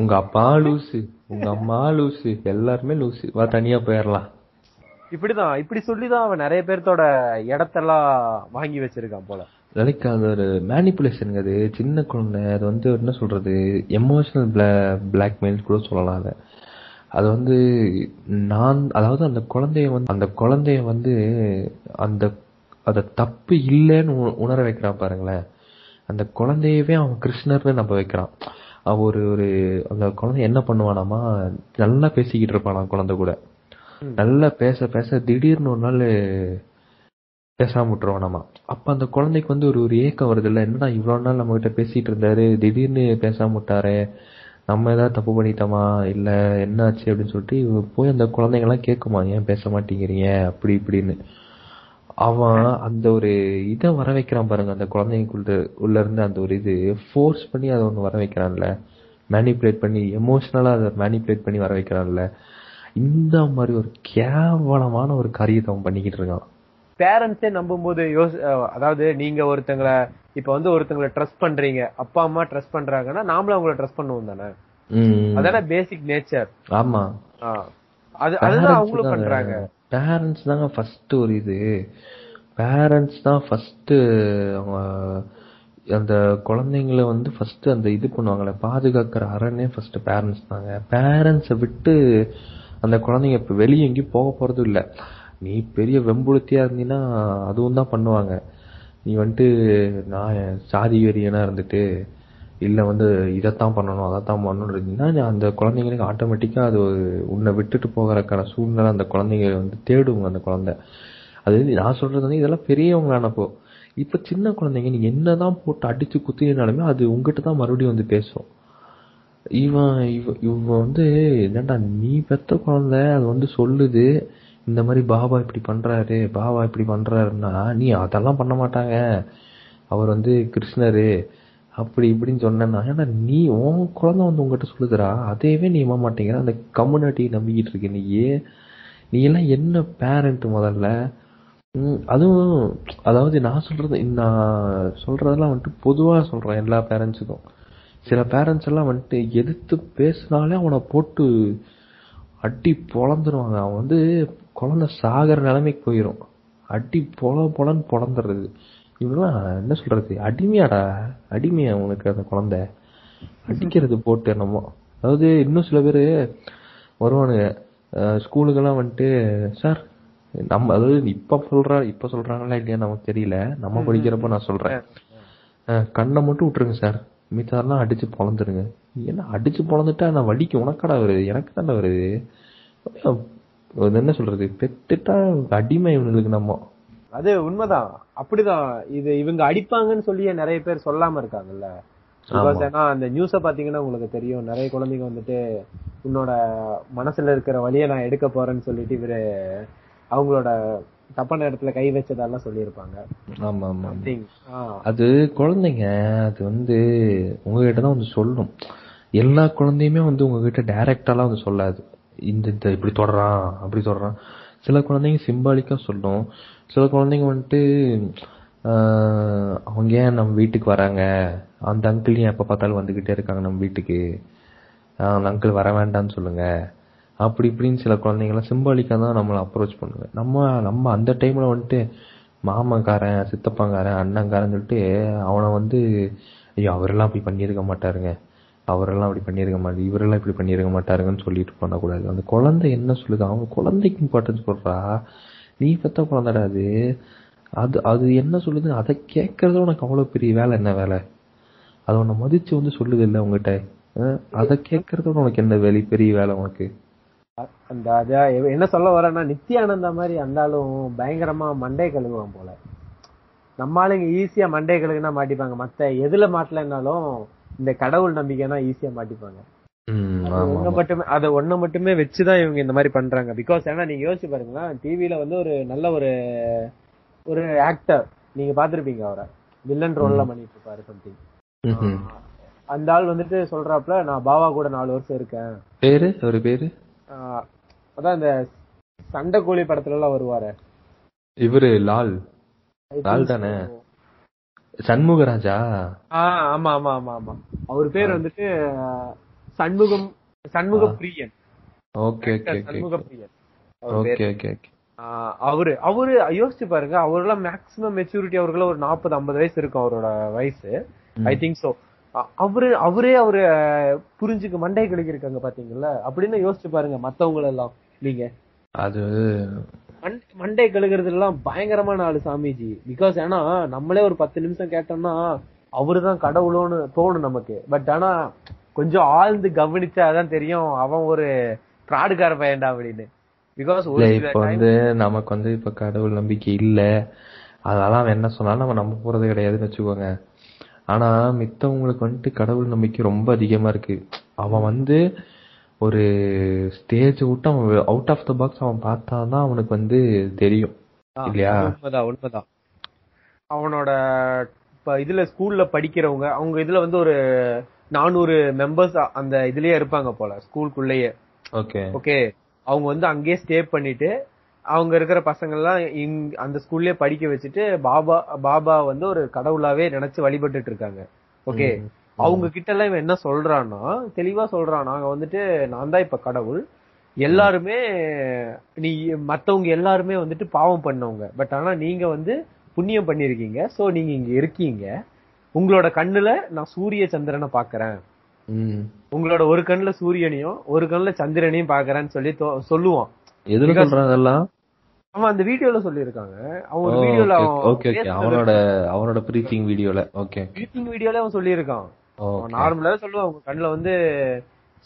உங்க அப்பா லூசு, உங்க அம்மா லூசு, எல்லாருமே லூசு, வா தனியா போயிடலாம். இப்படிதான் இப்படி சொல்லிதான் அவன் நிறைய பேர்த்தோட இடத்தெல்லாம் வாங்கி வச்சிருக்கான் போல. லைக் அது ஒரு மேனிபுலேஷன், அது சின்ன குழந்தை, அது வந்து என்ன சொல்றது, எமோஷனல் பிளாக்மெயில் கூட சொல்லலாம். அதை அது வந்து நான் அதாவது அந்த குழந்தைய வந்து அந்த குழந்தைய வந்து அந்த அத தப்பு இல்லைன்னு உணர வைக்கிறான் பாருங்களேன். அந்த குழந்தையவே அவன் கிருஷ்ணர்னு நம்ப வைக்கிறான். அவன் ஒரு ஒரு அந்த குழந்தை என்ன பண்ணுவானாமா, நல்லா பேசிக்கிட்டு இருப்பான் அவன் குழந்தை கூட, நல்லா பேச பேச திடீர்னு ஒரு நாள் பேசாம விட்டுருவானாமா. அப்ப அந்த குழந்தைக்கு வந்து ஒரு ஒரு ஏக்கம் வருது இல்ல, என்னன்னா இவ்வளவு நாள் நம்ம கிட்ட பேசிட்டு இருந்தாரு, திடீர்னு பேசாம விட்டாரு, நம்ம ஏதாவது தப்பு பண்ணிட்டோமா, இல்ல என்ன ஆச்சு அப்படின்னு சொல்லிட்டு போய் அந்த குழந்தைங்கலாம் கேட்குமா, ஏன் பேச மாட்டேங்கிறீங்க அப்படி இப்படின்னு. அவன் அந்த ஒரு இதை வர வைக்கிறான் பாருங்க, அந்த குழந்தைங்க உள்ள இருந்து அந்த ஒரு இது ஃபோர்ஸ் பண்ணி அதை ஒண்ணு வர வைக்கிறான்ல, மேனிபுலேட் பண்ணி எமோஷனலா அதை மேனிபுலேட் பண்ணி வர வைக்கிறான்ல. இந்த மாதிரி ஒரு கேவலமான ஒரு காரியத்தை அவன் பண்ணிக்கிட்டு இருக்கான். பேரண்ட்ஸே நம்பும் போது யோசி, அதாவது நீங்க ஒருத்தங்களை இப்ப வந்து ஒருத்தங்களை ட்ரஸ்ட் பண்றீங்க, அப்பா அம்மா ட்ரஸ்ட் பண்றாங்கன்னா நாமளும் அவங்கள ட்ரஸ்ட் பண்ணுவோம் தானே, அதான பேசிக் நேச்சர். ஆமா, அதுதான் அவங்களும் பண்றாங்க. பேரண்ட்ஸ் தாங்க ஃபர்ஸ்ட் ஒரு இது, பேரண்ட்ஸ் தான் ஃபர்ஸ்ட் அவங்க அந்த குழந்தைங்களை வந்து ஃபர்ஸ்ட் அந்த இது பண்ணுவாங்கல்ல, பாதுகாக்கிற அரணே ஃபர்ஸ்ட் பேரண்ட்ஸ் தாங்க. பேரண்ட்ஸை விட்டு அந்த குழந்தைங்க இப்ப வெளியே எங்கேயும் போக போறதும் இல்லை. நீ பெரிய வெம்புலத்தியா இருந்தீங்கன்னா அதுவும் தான் பண்ணுவாங்க. நீ வந்துட்டு நான் சாதி வெறியனா இருந்துட்டு இல்லை வந்து இதைத்தான் பண்ணணும் அதைத்தான் பண்ணணும் இருந்தீங்கன்னா அந்த குழந்தைங்களுக்கு ஆட்டோமேட்டிக்கா அது உன்னை விட்டுட்டு போகிறக்கான சூழ்நிலை அந்த குழந்தைங்க வந்து தேடுவாங்க. அந்த குழந்தை அது நான் சொல்றது வந்து இதெல்லாம் பெரியவங்களானப்போ, இப்ப சின்ன குழந்தைங்க நீ என்னதான் போட்டு அடிச்சு குத்தினாலுமே அது உங்ககிட்ட தான் மறுபடியும் வந்து பேசும். இவன் இவ இவன் வந்து என்னடா நீ பெத்த குழந்தை அது வந்து சொல்லுது இந்த மாதிரி பாபா இப்படி பண்றாரு பாபா இப்படி பண்றாருன்னா நீ அதெல்லாம் பண்ண மாட்டாங்க, அவர் வந்து கிருஷ்ணரு அப்படி இப்படின்னு சொன்னா, ஏன்னா நீ உன் குழந்தை வந்து உங்ககிட்ட சொல்லுதுரா, அதையவே நீ நம்ப மாட்டேங்கிற அந்த கம்யூனிட்டியை நம்பிக்கிட்டு இருக்க நீயே. நீ எல்லாம் என்ன பேரண்ட் முதல்ல. அதுவும் அதாவது நான் சொல்றது நான் சொல்றதெல்லாம் வந்துட்டு பொதுவா சொல்றேன் எல்லா பேரண்ட்ஸுக்கும். சில பேரண்ட்ஸ் எல்லாம் வந்துட்டு எதிர்த்து பேசினாலே அவனை போட்டு அடி பொழந்துருவாங்க. அவன் வந்து குழந்தை சாகிற நிலைமைக்கு போயிடும், அடி பொல பொலன்னு பொழந்துடுறது. இவனா என்ன சொல்றது, அடிமையாடா அடிமையா அவனுக்கு அந்த குழந்தை அடிக்கிறது போட்டு என்னமோ. அதாவது இன்னும் சில பேர் வருவானுங்க ஸ்கூலுக்கெல்லாம் வந்துட்டு, சார் நம்ம அதாவது இப்ப சொல்ற இப்ப சொல்றாங்களா இல்லையா நமக்கு தெரியல, நம்ம படிக்கிறப்ப நான் சொல்றேன் கண்ணை மட்டும் விட்டுருங்க சார், மித்தாரெல்லாம் அடிச்சு பொழந்துருங்க. ஏன்னா அடிச்சு பொழந்துட்டா நான் வலிக்கு உனக்கடா வருது எனக்கு தாண்டா வருது, என்ன சொல்றது பெத்துட்டா அடிமை இவனுக்கு நம்ம. அது உண்மைதான், அப்படிதான். இது இவங்க அடிப்பாங்கன்னு சொல்லியே நிறைய பேர் சொல்லாம இருக்காங்கல்ல. ஏன்னா அந்த நியூஸ பாத்தீங்கன்னா உங்களுக்கு தெரியும், நிறைய குழந்தைங்க வந்துட்டு உன்னோட மனசுல இருக்கிற வழியை நான் எடுக்க போறேன்னு சொல்லிட்டு இவரு அவங்களோட தப்பான இடத்துல கை வச்சதால சொல்லியிருப்பாங்க. ஆமா ஆமா, அது குழந்தைங்க அது வந்து உங்ககிட்டதான் வந்து சொல்லும். எல்லா குழந்தையுமே வந்து உங்ககிட்ட டைரக்டாலாம் வந்து சொல்லாது, இந்த இப்படி தொடறான் அப்படி தொடறான். சில குழந்தைங்க சிம்பாலிக்கா சொல்லும், சில குழந்தைங்க வந்துட்டு அவங்க ஏன் நம்ம வீட்டுக்கு வராங்க, அந்த அங்கிள் ஏன் எப்ப பார்த்தாலும் வந்துகிட்டே இருக்காங்க நம்ம வீட்டுக்கு, அந்த அங்கிள் வர வேண்டாம்னு சொல்லுங்க அப்படி இப்படின்னு சில குழந்தைங்களாம் சிம்பாலிக்கா தான் நம்மளை அப்ரோச் பண்ணுவேன். நம்ம நம்ம அந்த டைம்ல வந்துட்டு மாமாக்காரன் சித்தப்பாங்காரன் அண்ணங்காரன்னு சொல்லிட்டு அவனை வந்து ஐயோ அவரெல்லாம் அப்படி பண்ணியிருக்க மாட்டாருங்க, அவரெல்லாம் அப்படி பண்ணியிருக்க மாட்டாரு, இவரெல்லாம் இப்படி பண்ணியிருக்க மாட்டாருங்கன்னு சொல்லிட்டு பண்ணக்கூடாது. அந்த குழந்தை என்ன சொல்லுது, அவங்க குழந்தைக்கு இம்பார்ட்டன்ஸ் போடுறா, நீ பத்த குழந்தைடாது அது அது என்ன சொல்லுது அதை கேட்கறதும் உனக்கு அவ்வளவு பெரிய வேலை என்ன வேலை, அதை உன்னை மதிச்சு வந்து சொல்லுது இல்லை உங்ககிட்ட, அதை கேட்கறதோட உனக்கு என்ன வேலை பெரிய வேலை உனக்கு. அந்த அத என்ன சொல்ல வரேன்னா நித்யானந்தா மாதிரி அந்தாலும் பயங்கரமா மண்டே கழுவுவான் போல. நம்மளுங்க ஈஸியா மண்டே கழுகுனா மாட்டிப்பாங்க, மத்த எதுல மாட்டலன்னாலும் இந்த கடவுள் நம்பிக்கைனா ஈஸியா மாட்டிப்பாங்க. ஒண்ணு மட்டுமே அதை ஒண்ணு மட்டுமே வச்சுதான் இவங்க இந்த மாதிரி பண்றாங்க. பிகாஸ் ஏன்னா நீங்க யோசிச்சு பாருங்கன்னா டிவில வந்து ஒரு நல்ல ஒரு ஒரு ஆக்டர் நீங்க பாத்திருப்பீங்க, அவரை வில்லன் ரோல்ல பண்ணிட்டு இருப்பாரு சம்திங். அந்த ஆள் வந்துட்டு சொல்றாப்ல நான் பாபா கூட நாலு வருஷம் இருக்கேன், பேரு ஒரு பேரு அதான் இந்த சண்டை கோழி படத்துல எல்லாம் வருவாரு இவரு லால் லால் தானே சண்முகராஜா. ஆஹ் ஆமா ஆமா ஆமா ஆமா அவர் பேர் வந்துட்டு சண்முகம் சண்முக பிரியன். ஓகே ஓகே சண்முக பிரியன். Okay okay okay. அவரு அவரு யோசிச்சு பாருங்க, அவரெல்லாம் மேக்ஸிமம் மெச்சூரிட்டி அவருக்குள்ள ஒரு நாற்பது ஐம்பது வயசு இருக்கும் அவரோட வயசு, ஐ திங்க் சோ. அவரு அவரே அவரு புரிஞ்சுக்கு மண்டை கிடைக்கிருக்காங்க பாத்தீங்களா அப்படின்னு யோசிச்சு பாருங்க. மத்தவங்க எல்லாம் நீங்க அது மண்டை கழுகுறது எல்லாம் பயங்கரமான ஆளு சாமிஜி. பிகாஸ் ஏன்னா நம்மளே ஒரு பத்து நிமிஷம் கேட்டோம்னா அவருதான் கடவுளோன்னு தோணும் நமக்கு. பட் ஆனா கொஞ்சம் ஆழ்ந்து கவனிச்சாதான் தெரியும் அவன் ஒரு பிராடுக்கார பையன்டா அப்படின்னு. பிகாஸ் இப்ப வந்து நமக்கு வந்து இப்ப கடவுள் நம்பிக்கை இல்ல, அதனால அவன் என்ன சொன்னாலும் நம்ம நம்ப போறது கிடையாதுன்னு வச்சுக்கோங்க. ஆனா மித்தவங்களுக்கு வந்துட்டு கடவுள் நம்பிக்கை ரொம்ப அதிகமா இருக்கு. அவன் வந்து ஒரு ஸ்டேஜ் விட்டு அவன் அவுட் ஆஃப் த பாக்ஸ் அவன் பார்த்தாதான் அவனுக்கு வந்து தெரியும் இல்லையா. உண்மைதான் உண்மைதான். அவனோட இப்ப இதுல ஸ்கூல்ல படிக்கிறவங்க அவங்க இதுல வந்து ஒரு நானூறு மெம்பர்ஸ் அந்த இதுலயே இருப்பாங்க போல ஸ்கூலுக்குள்ளேயே. Okay okay. அவங்க வந்து அங்கேயே ஸ்டே பண்ணிட்டு அவங்க இருக்கிற பசங்க எல்லாம் இங் அந்த ஸ்கூல்லயே படிக்க வச்சுட்டு பாபா பாபா வந்து ஒரு கடவுளாவே நினைச்சு வழிபட்டு இருக்காங்க. ஓகே. அவங்க கிட்ட எல்லாம் இவன் என்ன சொல்றான்னா தெளிவா சொல்றான், நாங்க வந்துட்டு நான் தான் இப்ப கடவுள், எல்லாருமே நீ மத்தவங்க எல்லாருமே வந்துட்டு பாவம் பண்ணவங்க, பட் ஆனா நீங்க வந்து புண்ணியம் பண்ணிருக்கீங்க, சோ நீங்க இங்க இருக்கீங்க. உங்களோட கண்ணுல நான் சூரிய சந்திரனை பாக்குறேன், உங்களோட ஒரு கண்ணுல சூரியனையும் ஒரு கண்ணுல சந்திரனையும் பாக்குறேன்னு சொல்லி சொல்லுவான். அவன் அந்த வீடியோல சொல்லிருக்காங்க. அவன் வீடியோல அவனோட அவனோட பிரீச்சிங் வீடியோல ஓகே பிரீச்சிங் வீடியோல அவன் சொல்லிருக்கான். நார்மலாவே சொல்லுவான் உங்க கண்ணுல வந்து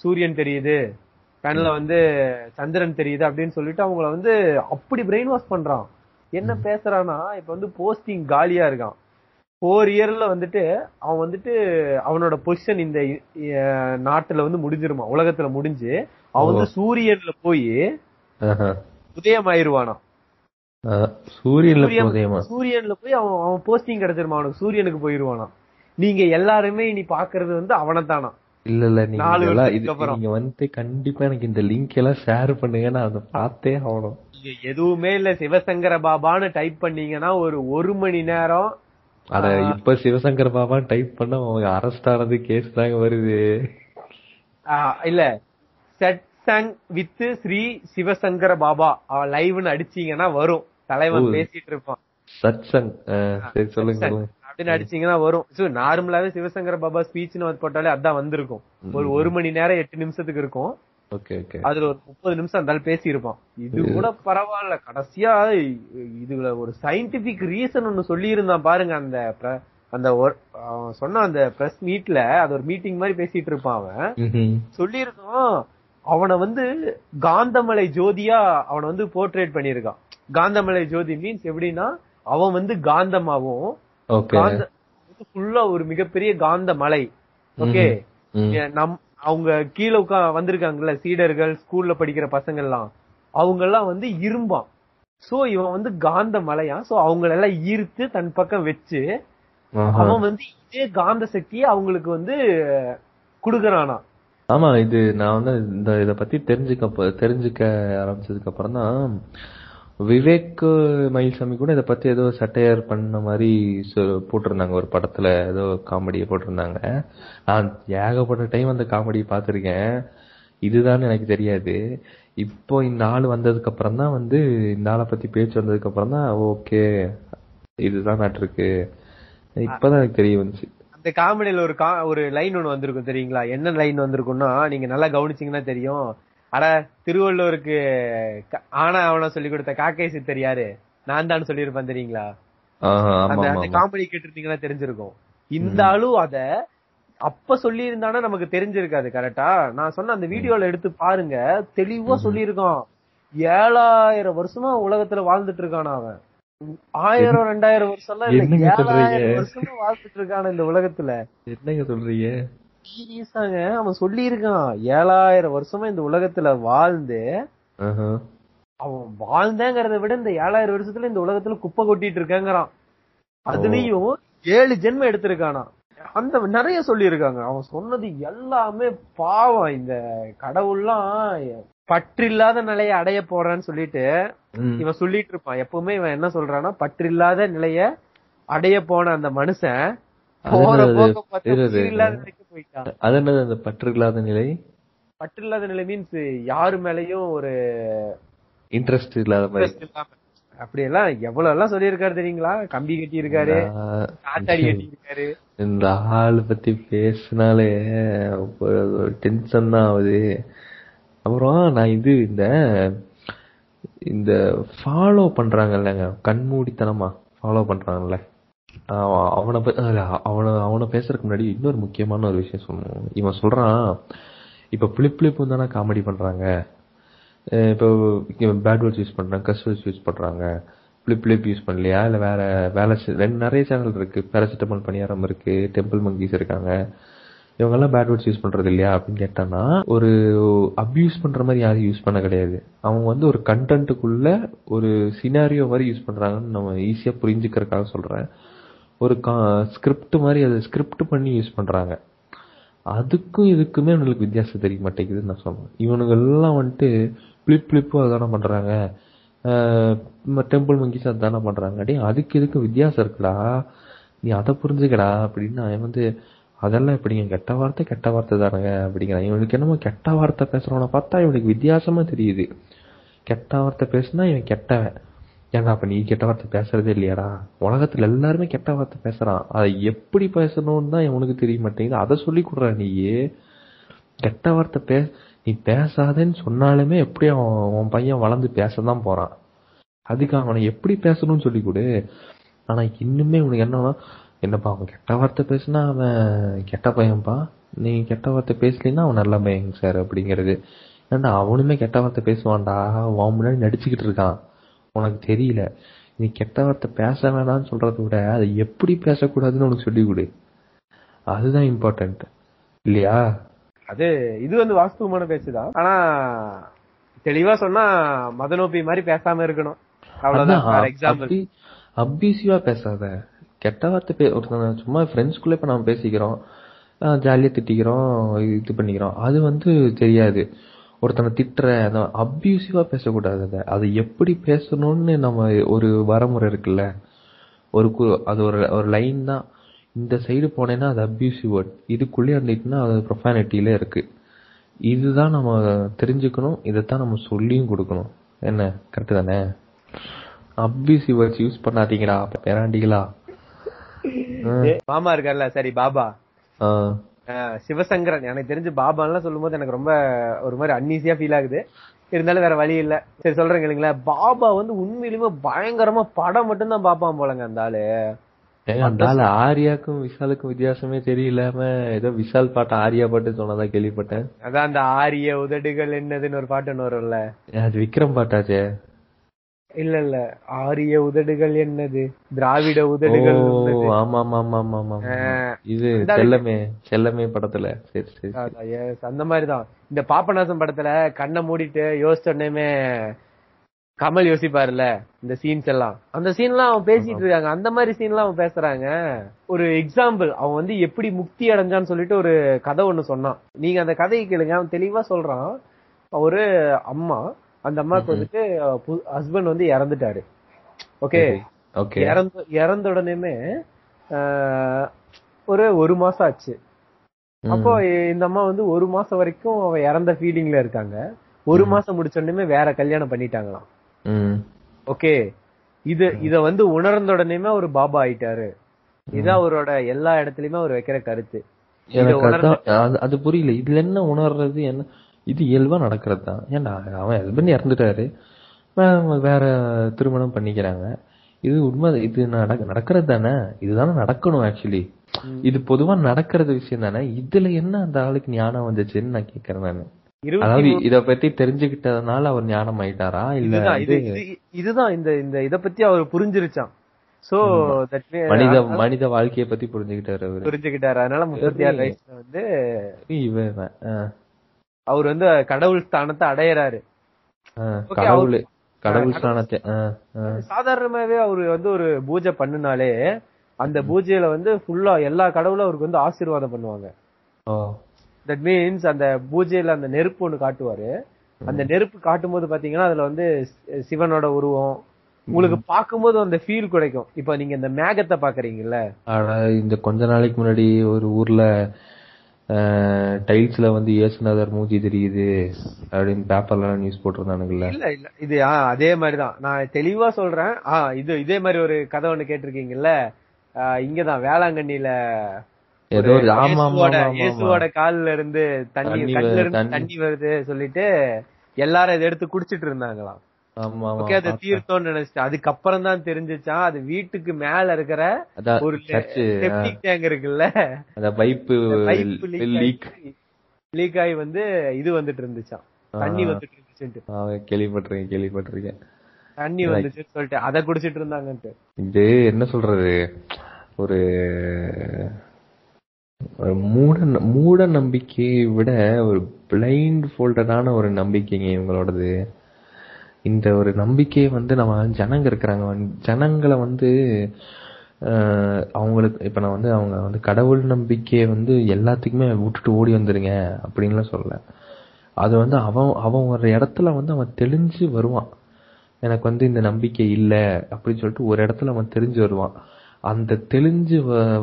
சூரியன் தெரியுது, கண்ணுல வந்து சந்திரன் தெரியுது அப்படின்னு சொல்லிட்டு அவங்கள வந்து அப்படி பிரெயின் வாஷ் பண்றான். என்ன பேசுறான்னா இப்ப வந்து போஸ்டிங் காலியா இருக்கான். ஃபோர் இயர்ல வந்துட்டு அவன் வந்துட்டு அவனோட பொசிஷன் இந்த நாட்டுல வந்து முடிஞ்சிருமா, உலகத்துல முடிஞ்சு அவன் வந்து சூரியன்ல போய் உதயமாயிருவானா, சூரியன்ல போய் அவன் அவன் போஸ்டிங் கிடைச்சிருமா, அவனுக்கு சூரியனுக்கு போயிருவானா. நீங்க எல்லாருமே இனி பாக்குறது வந்து அவனை தானா. இல்ல இல்ல நீங்க வந்து கண்டிப்பா எனக்கு இந்த லிங்க் எல்லாம் ஷேர் பண்ணுங்க, நான் அதை பார்த்தே ஆகணும். எதுவுமே இல்ல சிவசங்கர பாபான்னு டைப் பண்ணீங்கன்னா ஒரு ஒரு மணி நேரம். அட இப்ப சிவசங்கர பாபான்னு டைப் பண்ண அவங்க அரெஸ்ட் ஆனது கேஸ் தாங்க வருது. இல்ல செட் சங் வித் ஸ்ரீ சிவசங்கர பாபா லைவ்னு அடிச்சீங்கன்னா வரும், தலைவன் பேசிட்டு இருப்பான் சத் சங் அப்படின்னு அடிச்சீங்கன்னா வரும். நார்மலாவே சிவசங்கர பாபா ஸ்பீச்னு போட்டாலே அதான் வந்திருக்கும். ஒரு ஒரு மணி நேரம் எட்டு நிமிஷத்துக்கு இருக்கும். அதுல ஒரு முப்பது நிமிஷம் இருந்தாலும் பேசி இருப்பான். இது கூட பரவாயில்ல. கடைசியா இதுல ஒரு சயின்டிபிக் ரீசன் ஒன்னு சொல்லி இருந்தான் பாருங்க. அந்த அந்த சொன்ன அந்த பிரஸ் மீட்ல அது ஒரு மீட்டிங் மாதிரி பேசிட்டு இருப்பான். அவன் சொல்லியிருக்கான் அவனை வந்து காந்தமலை ஜோதியா அவனை வந்து போர்ட்ரேட் பண்ணிருக்கான். காந்தமலை ஜோதி மீன்ஸ் எப்படின்னா அவன் வந்து காந்தமாவும் ஒரு மிகப்பெரிய காந்தமலை. ஓகே. நம் அவங்க கீழே உட்கா வந்திருக்காங்கல்ல சீடர்கள் ஸ்கூல்ல படிக்கிற பசங்க எல்லாம் அவங்க எல்லாம் வந்து இரும்பான். சோ இவன் வந்து காந்த மலையா. சோ அவங்களெல்லாம் ஈர்த்து தன் பக்கம் வச்சு அவன் வந்து இதே காந்த சக்தியை அவங்களுக்கு வந்து குடுக்கறானா. ஆமா இது நான் வந்து இந்த இத பத்தி தெரிஞ்சுக்க தெரிஞ்சுக்க ஆரம்பிச்சதுக்கு அப்புறம் தான் விவேக் மயில்சாமி கூட இத பத்தி ஏதோ சட்டையார் பண்ண மாதிரி போட்டிருந்தாங்க ஒரு படத்துல, ஏதோ காமெடியை போட்டிருந்தாங்க. நான் ஏகப்பட்ட டைம் அந்த காமெடியை பாத்திருக்கேன். இதுதான் எனக்கு தெரியாது. இப்போ இந்த ஆள் வந்ததுக்கு அப்புறம் தான் வந்து இந்த ஆளை பத்தி பேச்சு வந்ததுக்கு அப்புறம் தான் ஓகே இதுதான் நாட்டு இருக்கு இப்பதான் எனக்கு தெரிய வந்துச்சு. இந்த காமெடியில ஒரு ஒரு லைன் ஒண்ணு வந்திருக்கும் தெரியுங்களா? என்ன லைன் வந்திருக்கும்னா நீங்க நல்லா கவனிச்சீங்கன்னா தெரியும். அட திருவள்ளுவருக்கு ஆனா அவனா சொல்லி கொடுத்த காக்கை சித்தர் யாரு, நான் தான் சொல்லியிருப்பேன் தெரியுங்களா? அந்த காமெடி கேட்டிருந்தீங்கன்னா தெரிஞ்சிருக்கும். இந்த ஆளும் அத அப்ப சொல்லி இருந்தானா நமக்கு தெரிஞ்சிருக்காது. கரெக்டா நான் சொன்ன அந்த வீடியோல எடுத்து பாருங்க, தெளிவா சொல்லியிருக்கான். ஏழாயிரம் வருஷமா உலகத்துல வாழ்ந்துட்டு இருக்கானா அவன். ஆயிரம் ரெண்டாயிரம் வருஷம் எல்லாம் இல்ல, ஏழாயிரம் வருஷமா வாழ்ந்துட்டு இருக்கான இந்த உலகத்துல. என்னங்க சொல்றீங்க? சீரியஸாங்க அவன் சொல்லி இருக்கான். ஏழாயிரம் வருஷமா இந்த உலகத்துல வாழ்ந்து அவன் வாழ்ந்தேங்கறத விட இந்த ஏழாயிரம் வருஷத்துல இந்த உலகத்துல குப்பை கொட்டிட்டு இருக்கேங்கிறான். அதுலயும் ஏழு ஜென்மம் எடுத்திருக்கானா. அந்த நிறைய சொல்லி இருக்காங்க. அவன் சொன்னது எல்லாமே பாவம். இந்த கடவுள்லாம் பற்றில்லாத நிலையை அடைய போறான்னு சொல்லிட்டு இவன் சொல்லிட்டு இருப்பான். எப்பவுமே இவன் என்ன சொல்றான்னா, பற்றில்லாத நிலைய அடைய போன அந்த மனுஷன் பற்றில்லாத நிலை பற்றில்லாத நிலை மீன்ஸ் யாரு மேலயும் ஒரு இன்ட்ரெஸ்ட் இல்லாத மாதிரி. அப்படி எல்லாம் எவ்வளவு எல்லாம் சொல்லியிருக்காரு தெரியுங்களா? கம்பி கட்டி இருக்காரு, காத்தாடி கட்டி இருக்காரு. இந்த ஆள் பத்தி பேசினாலே டென்ஷன் தான் ஆகுது. அப்புறம் நான் இது இந்த இந்த ஃபாலோ பண்றாங்கல்லங்க, கண்மூடித்தனமா ஃபாலோ பண்றாங்கல்ல, அவனை அவனை அவனை பேசுறதுக்கு முன்னாடி இன்னொரு முக்கியமான ஒரு விஷயம் சொல்லணும். இவன் சொல்றான், இப்ப பிளிப்ளிப்பும் தானே காமெடி பண்றாங்க, இப்போ பேட் வேர்ட்ஸ் யூஸ் பண்றாங்க, கஸ் வேர்ட்ஸ் யூஸ் பண்றாங்க, பிளிப்ளிப் யூஸ் பண்ணலையா இல்லை வேற வேலை ரெண்டு நிறைய சேனல் இருக்கு, பேராசிட்டமால் பணியாரம் இருக்கு, டெம்பிள் மங்கீஸ் இருக்காங்க, இவங்கெல்லாம் பேட் வேர்ட்ஸ் யூஸ் பண்றது இல்லையா அப்படின்னு கேட்டான்னா, ஒரு அப்யூஸ் பண்ற மாதிரி யாரும் யூஸ் பண்ண கிடையாது. அவங்க வந்து ஒரு கண்டென்ட்டுக்குள்ள ஒரு சினாரியோ மாதிரி யூஸ் பண்றாங்கன்னு நம்ம ஈஸியா புரிஞ்சுக்கிறதுக்காக சொல்றேன். ஒரு ஸ்கிரிப்ட் மாதிரி அதை ஸ்கிரிப்ட் பண்ணி யூஸ் பண்றாங்க. அதுக்கும் இதுக்குமே இவங்களுக்கு வித்தியாசம் தெரிய மாட்டேங்குதுன்னு நான் சொல்றேன். இவனுங்கெல்லாம் வந்துட்டு பிளிப் பிளிப்பும் அதான பண்றாங்க, டெம்பிள் மங்கீஸ் அதான பண்றாங்க, அப்படி அதுக்கு இதுக்கு வித்தியாசம் இருக்குடா, நீ அதை புரிஞ்சுக்கடா அப்படின்னு அவன் வந்து, அதெல்லாம் எப்படிங்க கெட்ட வார்த்தை கெட்ட வார்த்தை தானுங்க அப்படிங்கிறான். இவனுக்கு என்னமோ கெட்ட வார்த்தை பேசுறவனை பார்த்தா இவனுக்கு வித்தியாசமா தெரியுது. கெட்ட வார்த்தை பேசுனா இவன் கெட்டவன், ஏன்னா அப்ப நீ கெட்ட வார்த்தை பேசுறதே இல்லையாடா, உலகத்துல எல்லாருமே கெட்ட வார்த்தை பேசுறான், அதை எப்படி பேசணும்னு தான் இவனுக்கு தெரிய மாட்டேங்குது. அதை சொல்லி கொடுற நீயே கெட்ட வார்த்தை பே நீ பேசாதேன்னு சொன்னாலுமே எப்படி அவன் உன் பையன் வளர்ந்து பேசதான் போறான். அதுக்கு அவனை எப்படி பேசணும்னு சொல்லி கொடு. ஆனா இன்னுமே இவனுக்கு என்னன்னா, என்னப்பா அவன் கெட்ட வார்த்தை பேசுனா அவன் கெட்ட பையன்பா, நீ கெட்ட வார்த்தை பேசலின்னா அவன் நல்ல பையங்க சார் அப்படிங்கிறது. ஏன்னா அவனுமே கெட்ட வார்த்தை பேசுவான்டா, அவன் முன்னாடி நடிச்சுக்கிட்டு இருக்கான், உனக்கு தெரியல. நீ கெட்ட வார்த்தை பேச வேணாம்னு சொல்றத விட அதை எப்படி பேசக்கூடாதுன்னு உனக்கு சொல்லி கொடு, அதுதான் இம்பார்ட்டன்ட் இல்லையா? அது இது வந்து வாஸ்தவமான பேச்சுதான், ஆனா தெளிவா சொன்னா மதன் ஓபி மாதிரி பேசாம இருக்கணும், அவ்வளவுதான். ஃபார் எக்ஸாம்பிள் அபியூசிவா பேசாத, கெட்ட வார்த்தை பே ஒருத்தன் சும்மா ஃப்ரெண்ட்ஸ்குள்ளே இப்போ நம்ம பேசிக்கிறோம், ஜாலியாக திட்டிக்கிறோம், இது பண்ணிக்கிறோம், அது வந்து தெரியாது. ஒருத்தனை திட்டுற அந்த அப்யூசிவாக பேசக்கூடாது, அதை அதை எப்படி பேசணும்னு நம்ம ஒரு வரமுறை இருக்குல்ல, ஒரு கு அது ஒரு ஒரு லைன் தான். இந்த சைடு போனேன்னா அது அப்யூசிவ் வேர்ட், இதுக்குள்ளே இருந்துட்டுன்னா அது ப்ரொஃபானிட்டியில இருக்கு. இதுதான் நம்ம தெரிஞ்சுக்கணும், இதைத்தான் நம்ம சொல்லியும் கொடுக்கணும். என்ன கரெக்டு தானே? அப்யூசிவ் வேர்ட்ஸ் யூஸ் பண்ணாதீங்களா பேராண்டிகளா. மாமா இருக்காருல்ல, சரி பாபா, சிவசங்கரன், எனக்கு தெரிஞ்சு பாபா எல்லாம் சொல்லும் போது எனக்கு ரொம்ப ஒரு மாதிரி அன்ஈசியா ஃபீல் ஆகுது. இருந்தாலும் வேற வழி இல்ல, சரி சொல்றேங்க இல்லைங்களா. பாபா வந்து உண்மையிலுமே பயங்கரமா படம் மட்டும்தான் பாப்பான் போலங்க அந்த ஆளு. அந்த ஆளு ஆரியாக்கும் விஷாலுக்கும் வித்தியாசமே தெரியலாம ஏதோ விஷால் பாட்டு ஆரியா பாட்டு சொன்னதா கேள்விப்பட்டேன். அதான் அந்த ஆரிய உதடுகள் என்னதுன்னு ஒரு பாட்டு ஒண்ணு வரும்ல, அது விக்ரம் பாட்டாச்சே. இல்ல இல்ல, ஆரிய உதடுகள் என்னது, திராவிட உதடுகள். ஆமா ஆமா ஆமா ஆமா ஆமா, இது செல்லமே செல்லமே படத்துல. சரி சரி, அந்த மாதிரிதான் இந்த பாபநாசம் படத்துல கண்ணை மூடிட்டு யோசிச்சோடனே கமல் யோசிப்பாருல இந்த சீன்ஸ் எல்லாம், அந்த சீன் எல்லாம் அவன் பேசிட்டு இருக்காங்க, அந்த மாதிரி சீன் எல்லாம் அவன் பேசுறாங்க. ஒரு எக்ஸாம்பிள், அவன் வந்து எப்படி முக்தி அடைஞ்சான்னு சொல்லிட்டு ஒரு கதை ஒண்ணு சொன்னான், நீங்க அந்த கதையை கேளுங்க. அவன் தெளிவா சொல்றான், ஒரு அம்மா, அந்த அம்மாவுக்கு வந்துட்டு ஹஸ்பண்ட் வந்து இறந்துட்டாரு. ஓகே, இறந்த உடனே ஒரு ஒரு மாசம் ஆச்சு. அப்போ இந்த அம்மா வந்து ஒரு மாசம் வரைக்கும் அவ இறந்த ஃபீலிங்ல இருக்காங்க. ஒரு மாசம் முடிச்சோடனே வேற கல்யாணம் பண்ணிட்டாங்களாம். ஓகே, இது இத வந்து உணர்ந்த உடனே ஒரு பாபா ஆயிட்டாரு. இதான் அவரோட எல்லா இடத்துலயுமே அவர் வைக்கிற கருத்து. அது புரியல, இதுல என்ன உணர்றது, என்ன இது இயல்பா நடக்கிறது தான். ஏன்னா அவன் ஹஸ்பண்ட் இறந்துட்டாரு, வேற திருமணம் பண்ணிக்கிறாங்க, இது உண்மை, இது நடக்கிறது தானே, இதுதானே நடக்கணும். ஆக்சுவலி இது பொதுவா நடக்கிறது விஷயம் தானே. இதுல என்ன அந்த ஆளுக்கு ஞானம் வந்துச்சுன்னு நான் கேக்குறேன் நானு. அதாவது இத பத்தி தெரிஞ்சுக்கிட்டதுனால அவர் ஞானம் ஆயிட்டாரா இல்ல இதுதான் இந்த இந்த இத பத்தி அவர் புரிஞ்சிருச்சான். சோ மனித மனித வாழ்க்கைய பத்தி புரிஞ்சுக்கிட்டாரு, புரிஞ்சுக்கிட்டாரு. அதனால முப்பத்தி வந்து இவன் அவர் வந்து கடவுள் ஸ்தானத்தை அடையறாரு. கடவுள் ஸ்தானத்தை சாதாரணமாவே அவரு வந்து ஒரு பூஜை பண்ணினாலே அந்த பூஜையில வந்து ஃபுல்லா எல்லா கடவுளும் அவருக்கு வந்து ஆசீர்வாதம் பண்ணுவாங்க. தட் மீன்ஸ் அந்த பூஜையில அந்த நெருப்பு ஒண்ணு காட்டுவாரு, அந்த நெருப்பு காட்டும் போது பாத்தீங்கன்னா அதுல வந்து சிவனோட உருவம் உங்களுக்கு பாக்கும்போது அந்த ஃபீல் கிடைக்கும். இப்ப நீங்க இந்த மேகத்தை பாக்குறீங்கல்ல, இந்த கொஞ்ச நாளைக்கு முன்னாடி ஒரு ஊர்ல டைல்ஸ்ல வந்து இயேசுநாதர் மூஞ்சி தெரியுது அப்படின்னு பேப்பர்ல நியூஸ் போட்டிருந்தானுங்கல்ல. இல்ல இல்ல இது அதே மாதிரிதான் நான் தெளிவா சொல்றேன். ஆஹ் இது இதே மாதிரி ஒரு கதை ஒண்ணு கேட்டிருக்கீங்கல்ல, இங்கதான் வேளாங்கண்ணில ஏதோ இயேசுவோட கால்ல இருந்து தண்ணி கண்ணுல இருந்து தண்ணி வருது சொல்லிட்டு எல்லாரும் இதை எடுத்து குடிச்சிட்டு இருந்தாங்களாம். தீர்த்தம் நினைச்சிட்டேன், அதுக்கப்புறம் தான் தெரிஞ்சிச்சான் அது வீட்டுக்கு மேல இருக்கிற ஒரு செப்டிக் டேங்க் இருக்குல்ல லீக் ஆகி வந்து இது வந்துட்டு இருந்துச்சான், தண்ணி வந்துட்டு இருந்துச்சு. கேள்விப்பட்டிருக்கேன் கேள்விப்பட்டிருக்கேன் தண்ணி வந்துச்சு சொல்லிட்டு அதை குடிச்சிட்டு இருந்தாங்கன்ட்டு. இது என்ன சொல்றது, ஒரு மூட மூட நம்பிக்கையை விட ஒரு பிளைண்ட் ஃபோல்டடான ஒரு நம்பிக்கைங்க இவங்களோடது. இந்த ஒரு நம்பிக்கையை வந்து நம்ம ஜனங்க இருக்கிறாங்க ஜனங்களை வந்து அவங்களுக்கு இப்ப நான் வந்து அவங்க வந்து கடவுள் நம்பிக்கையை வந்து எல்லாத்துக்குமே விட்டுட்டு ஓடி வந்துருங்க அப்படின்லாம் சொல்ல, அது வந்து அவன் அவன் ஒரு இடத்துல வந்து அவன் தெளிஞ்சு வருவான். எனக்கு வந்து இந்த நம்பிக்கை இல்லை அப்படின்னு சொல்லிட்டு ஒரு இடத்துல அவன் தெரிஞ்சு வருவான். அந்த தெளிஞ்சு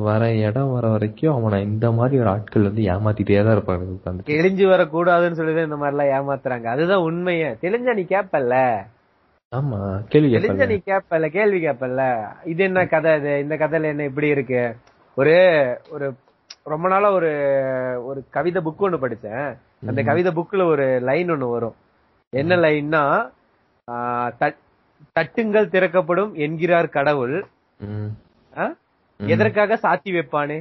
வர இடம் வர வரைக்கும் அவனை இந்த மாதிரி ஒரு ஆட்கள் வந்து ஏமாத்திட்டே தான் இருப்பாங்க. தெளிஞ்சு வரக்கூடாதுன்னு சொல்லிதான் இந்த மாதிரி எல்லாம் ஏமாத்துறாங்க. அதுதான் உண்மையே. தெளிஞ்சா நீ கேப்பல்ல, ஆமா கேள்வி தெளிஞ்சா நீ கேப்பல்ல கேள்வி கேப்பல்ல இது என்ன கதை, இது இந்த கதையில என்ன இப்படி இருக்கு. ஒரு ஒரு ரொம்ப நாளா ஒரு ஒரு கவிதை புக் ஒண்ணு படிச்சேன். அந்த கவிதை புக்ல ஒரு லைன் ஒண்ணு வரும். என்ன லைன்னா, தட்டுங்கள் திறக்கப்படும் என்கிறார் கடவுள், எதற்காக சாத்தி வைப்பானே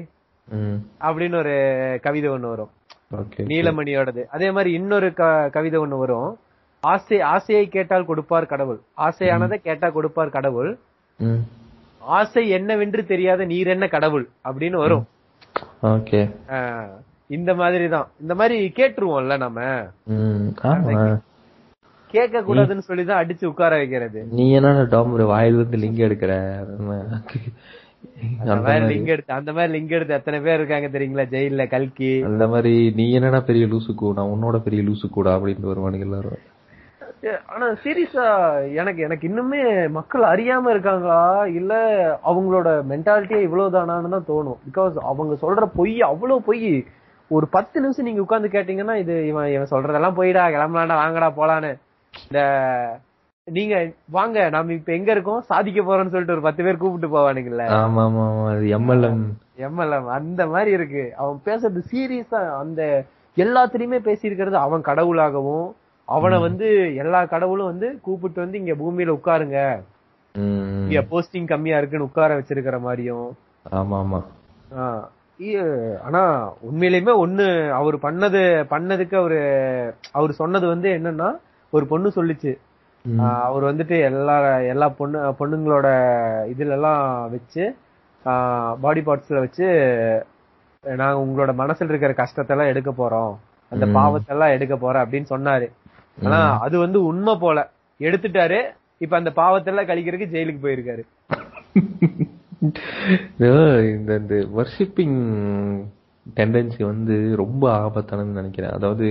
அப்படின்னு ஒரு கவிதை ஒண்ணு வரும் நீலமணியோடது. அதே மாதிரி இன்னொரு கவிதை ஒண்ணு வரும், ஆசை ஆசையை கேட்டால் கொடுப்பார் கடவுள், ஆசையானதை கேட்டா கொடுப்பார் கடவுள், ஆசை என்னவென்று தெரியாத நீர் என்ன கடவுள் அப்படின்னு வரும். இந்த மாதிரிதான் இந்த மாதிரி கேட்டுருவோம்ல நம்ம, கேட்க கூடாதுன்னு சொல்லிதான் அடிச்சு உட்கார வைக்கிறது. நீ என்ன டாம்பர் வாயில் வந்து லிங்க் எடுக்கிற லிங்க் எடுத்து அந்த மாதிரி லிங்க் எடுத்து எத்தனை பேர் இருக்காங்க தெரியுங்களா ஜெயில கல்கி அந்த மாதிரி. நீ என்னன்னா பெரிய லூசு கூடா, உன்னோட பெரிய லூசு கூடா அப்படின்னு வருவானு எல்லாரும். ஆனா சீரியஸா எனக்கு எனக்கு இன்னுமே மக்கள் அறியாம இருக்காங்களா இல்ல அவங்களோட மென்டாலிட்டியே இவ்வளவுதானான்னு தான் தோணும். பிகாஸ் அவங்க சொல்ற பொய் அவ்வளவு பொய். ஒரு பத்து நிமிஷம் நீங்க உட்கார்ந்து கேட்டீங்கன்னா இது இவன் இவன் சொல்றதெல்லாம் போயிடா கிளம்பலாண்டா வாங்கடா போலான்னு. இந்த நீங்க வாங்க நாம இப்ப எங்க இருக்கோம் சாதிக்க போறோம்னு சொல்லிட்டு ஒரு பத்து பேர் கூப்பிட்டு போவானுங்கல்ல. ஆமா ஆமா எம்எல்எம் எம்எல்எம் அந்த மாதிரி இருக்கு. அவன் பேசுறது சீரியஸா அந்த எல்லாத்திலயுமே பேசியிருக்கிறது அவன் கடவுளாகவும் அவனை வந்து எல்லா கடவுளும் வந்து கூப்பிட்டு வந்து இங்க பூமியில உட்காருங்க இங்க போஸ்டிங் கம்மியா இருக்குன்னு உட்கார வச்சிருக்கிற மாதிரியும். ஆமா ஆமா ஆனா உண்மையிலுமே ஒண்ணு அவரு பண்ணது பண்ணதுக்கு அவரு அவரு சொன்னது வந்து என்னன்னா, ஒரு பொண்ணு சொல்லிச்சு அவர் வந்துட்டு எல்லா எல்லா பொண்ணு பொண்ணுங்களோட இதுல எல்லாம் வச்சு பாடி பார்ட்ஸ்ல வச்சு நாங்க உங்களோட மனசுல இருக்கிற கஷ்டத்தெல்லாம் எடுக்க போறோம் அந்த பாவத்தெல்லாம் எடுக்க போறோம் அப்படின்னு சொன்னாரு. ஆனா அது வந்து உண்மை போல எடுத்துட்டாரு. இப்ப அந்த பாவத்தெல்லாம் கழிக்கிறதுக்கு ஜெயிலுக்கு போயிருக்காரு. இந்த வர்ஷிப்பிங் டெண்டன்சி வந்து ரொம்ப ஆபத்தானதுன்னு நினைக்கிறேன். அதாவது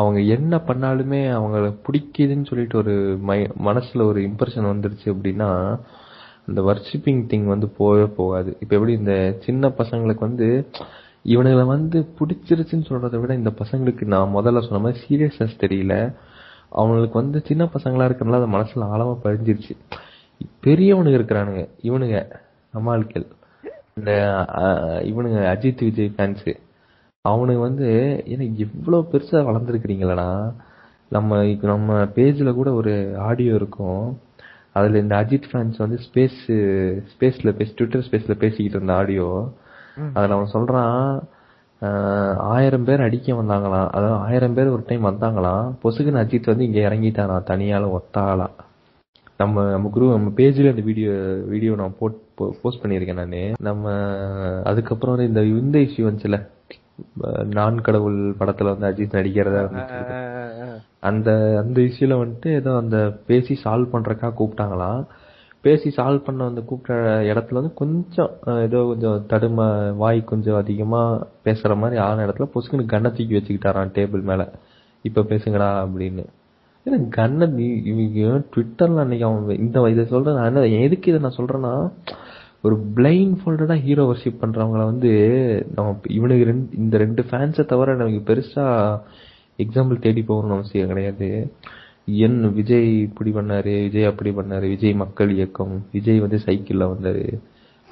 அவங்க என்ன பண்ணாலுமே அவங்களை பிடிக்குதுன்னு சொல்லிட்டு ஒரு மை மனசுல ஒரு இம்ப்ரெஷன் வந்துருச்சு அப்படின்னா அந்த வர்ஷிப்பிங் திங் வந்து போகவே போகாது. இப்ப எப்படி இந்த சின்ன பசங்களுக்கு வந்து இவனுங்களை வந்து பிடிச்சிருச்சுன்னு சொல்றதை விட இந்த பசங்களுக்கு நான் முதல்ல சொன்ன மாதிரி சீரியஸ்னஸ் தெரியல. அவங்களுக்கு வந்து சின்ன பசங்களா இருக்கிறதுனால அந்த மனசுல ஆழமா பதிஞ்சிருச்சு. பெரியவனுங்க இருக்கிறானுங்க இவனுங்க அம்மாள்கள் இந்த இவனுங்க அஜித் விஜய் ஃபேன்ஸு அவனுக்கு வந்து ஏன்னா எவ்வளோ பெருசாக வளர்ந்துருக்கிறீங்களா. நம்ம நம்ம பேஜில் கூட ஒரு ஆடியோ இருக்கும், அதில் இந்த அஜித் ஃபேன்ஸ் வந்து ஸ்பேஸ் ஸ்பேஸில் பேசி ட்விட்டர் ஸ்பேஸில் பேசிக்கிட்டு இருந்த ஆடியோ. அதில் அவன் சொல்கிறான் ஆயிரம் பேர் அடிக்க வந்தாங்களாம், அதாவது ஆயிரம் பேர் ஒரு டைம் வந்தாங்களாம், பொசுக்குன்னு அஜித் வந்து இங்கே இறங்கிட்டானா தனியால் ஒத்தாளாம். நம்ம நம்ம குரு நம்ம பேஜில் அந்த வீடியோ வீடியோ நான் போட் போஸ்ட் பண்ணியிருக்கேன் நான். நம்ம அதுக்கப்புறம் வந்து இந்த இந்த இஷ்யூ வந்துச்சுல நான் கடவுள் படத்துல வந்து அஜித் நடிக்கிறதா அந்த அந்த இஷ்யூல வந்துட்டு ஏதோ அந்த பேசி சால்வ் பண்றக்கா கூப்பிட்டாங்களாம். பேசி சால்வ் பண்ண வந்து கூப்பிட்ட இடத்துல வந்து கொஞ்சம் ஏதோ கொஞ்சம் தடுமா வாய் கொஞ்சம் அதிகமா பேசுற மாதிரி ஆன இடத்துல பொசுக்குன்னு கண்ணை தூக்கி வச்சுக்கிட்டாரான் டேபிள் மேல. இப்போ பேசுங்கடா அப்படின்னு. ஏன்னா கண்ணன் இவங்க ட்விட்டரில் அன்றைக்கி அவன் இந்த இதை சொல்கிறேன் நான், என்ன எதுக்கு இதை நான் சொல்கிறேன்னா, ஒரு பிளைண்ட் ஃபோல்டடாக ஹீரோ வர்ஷிப் பண்ணுறவங்கள வந்து நம்ம இவனுக்கு ரெண்டு இந்த ரெண்டு ஃபேன்ஸை தவிர நமக்கு பெருசாக எக்ஸாம்பிள் தேடி போகணும்னு அவசியம் கிடையாது. என் விஜய் இப்படி பண்ணார், விஜய் அப்படி பண்ணார், விஜய் மக்கள் இயக்கம், விஜய் வந்து சைக்கிளில் வந்தார்,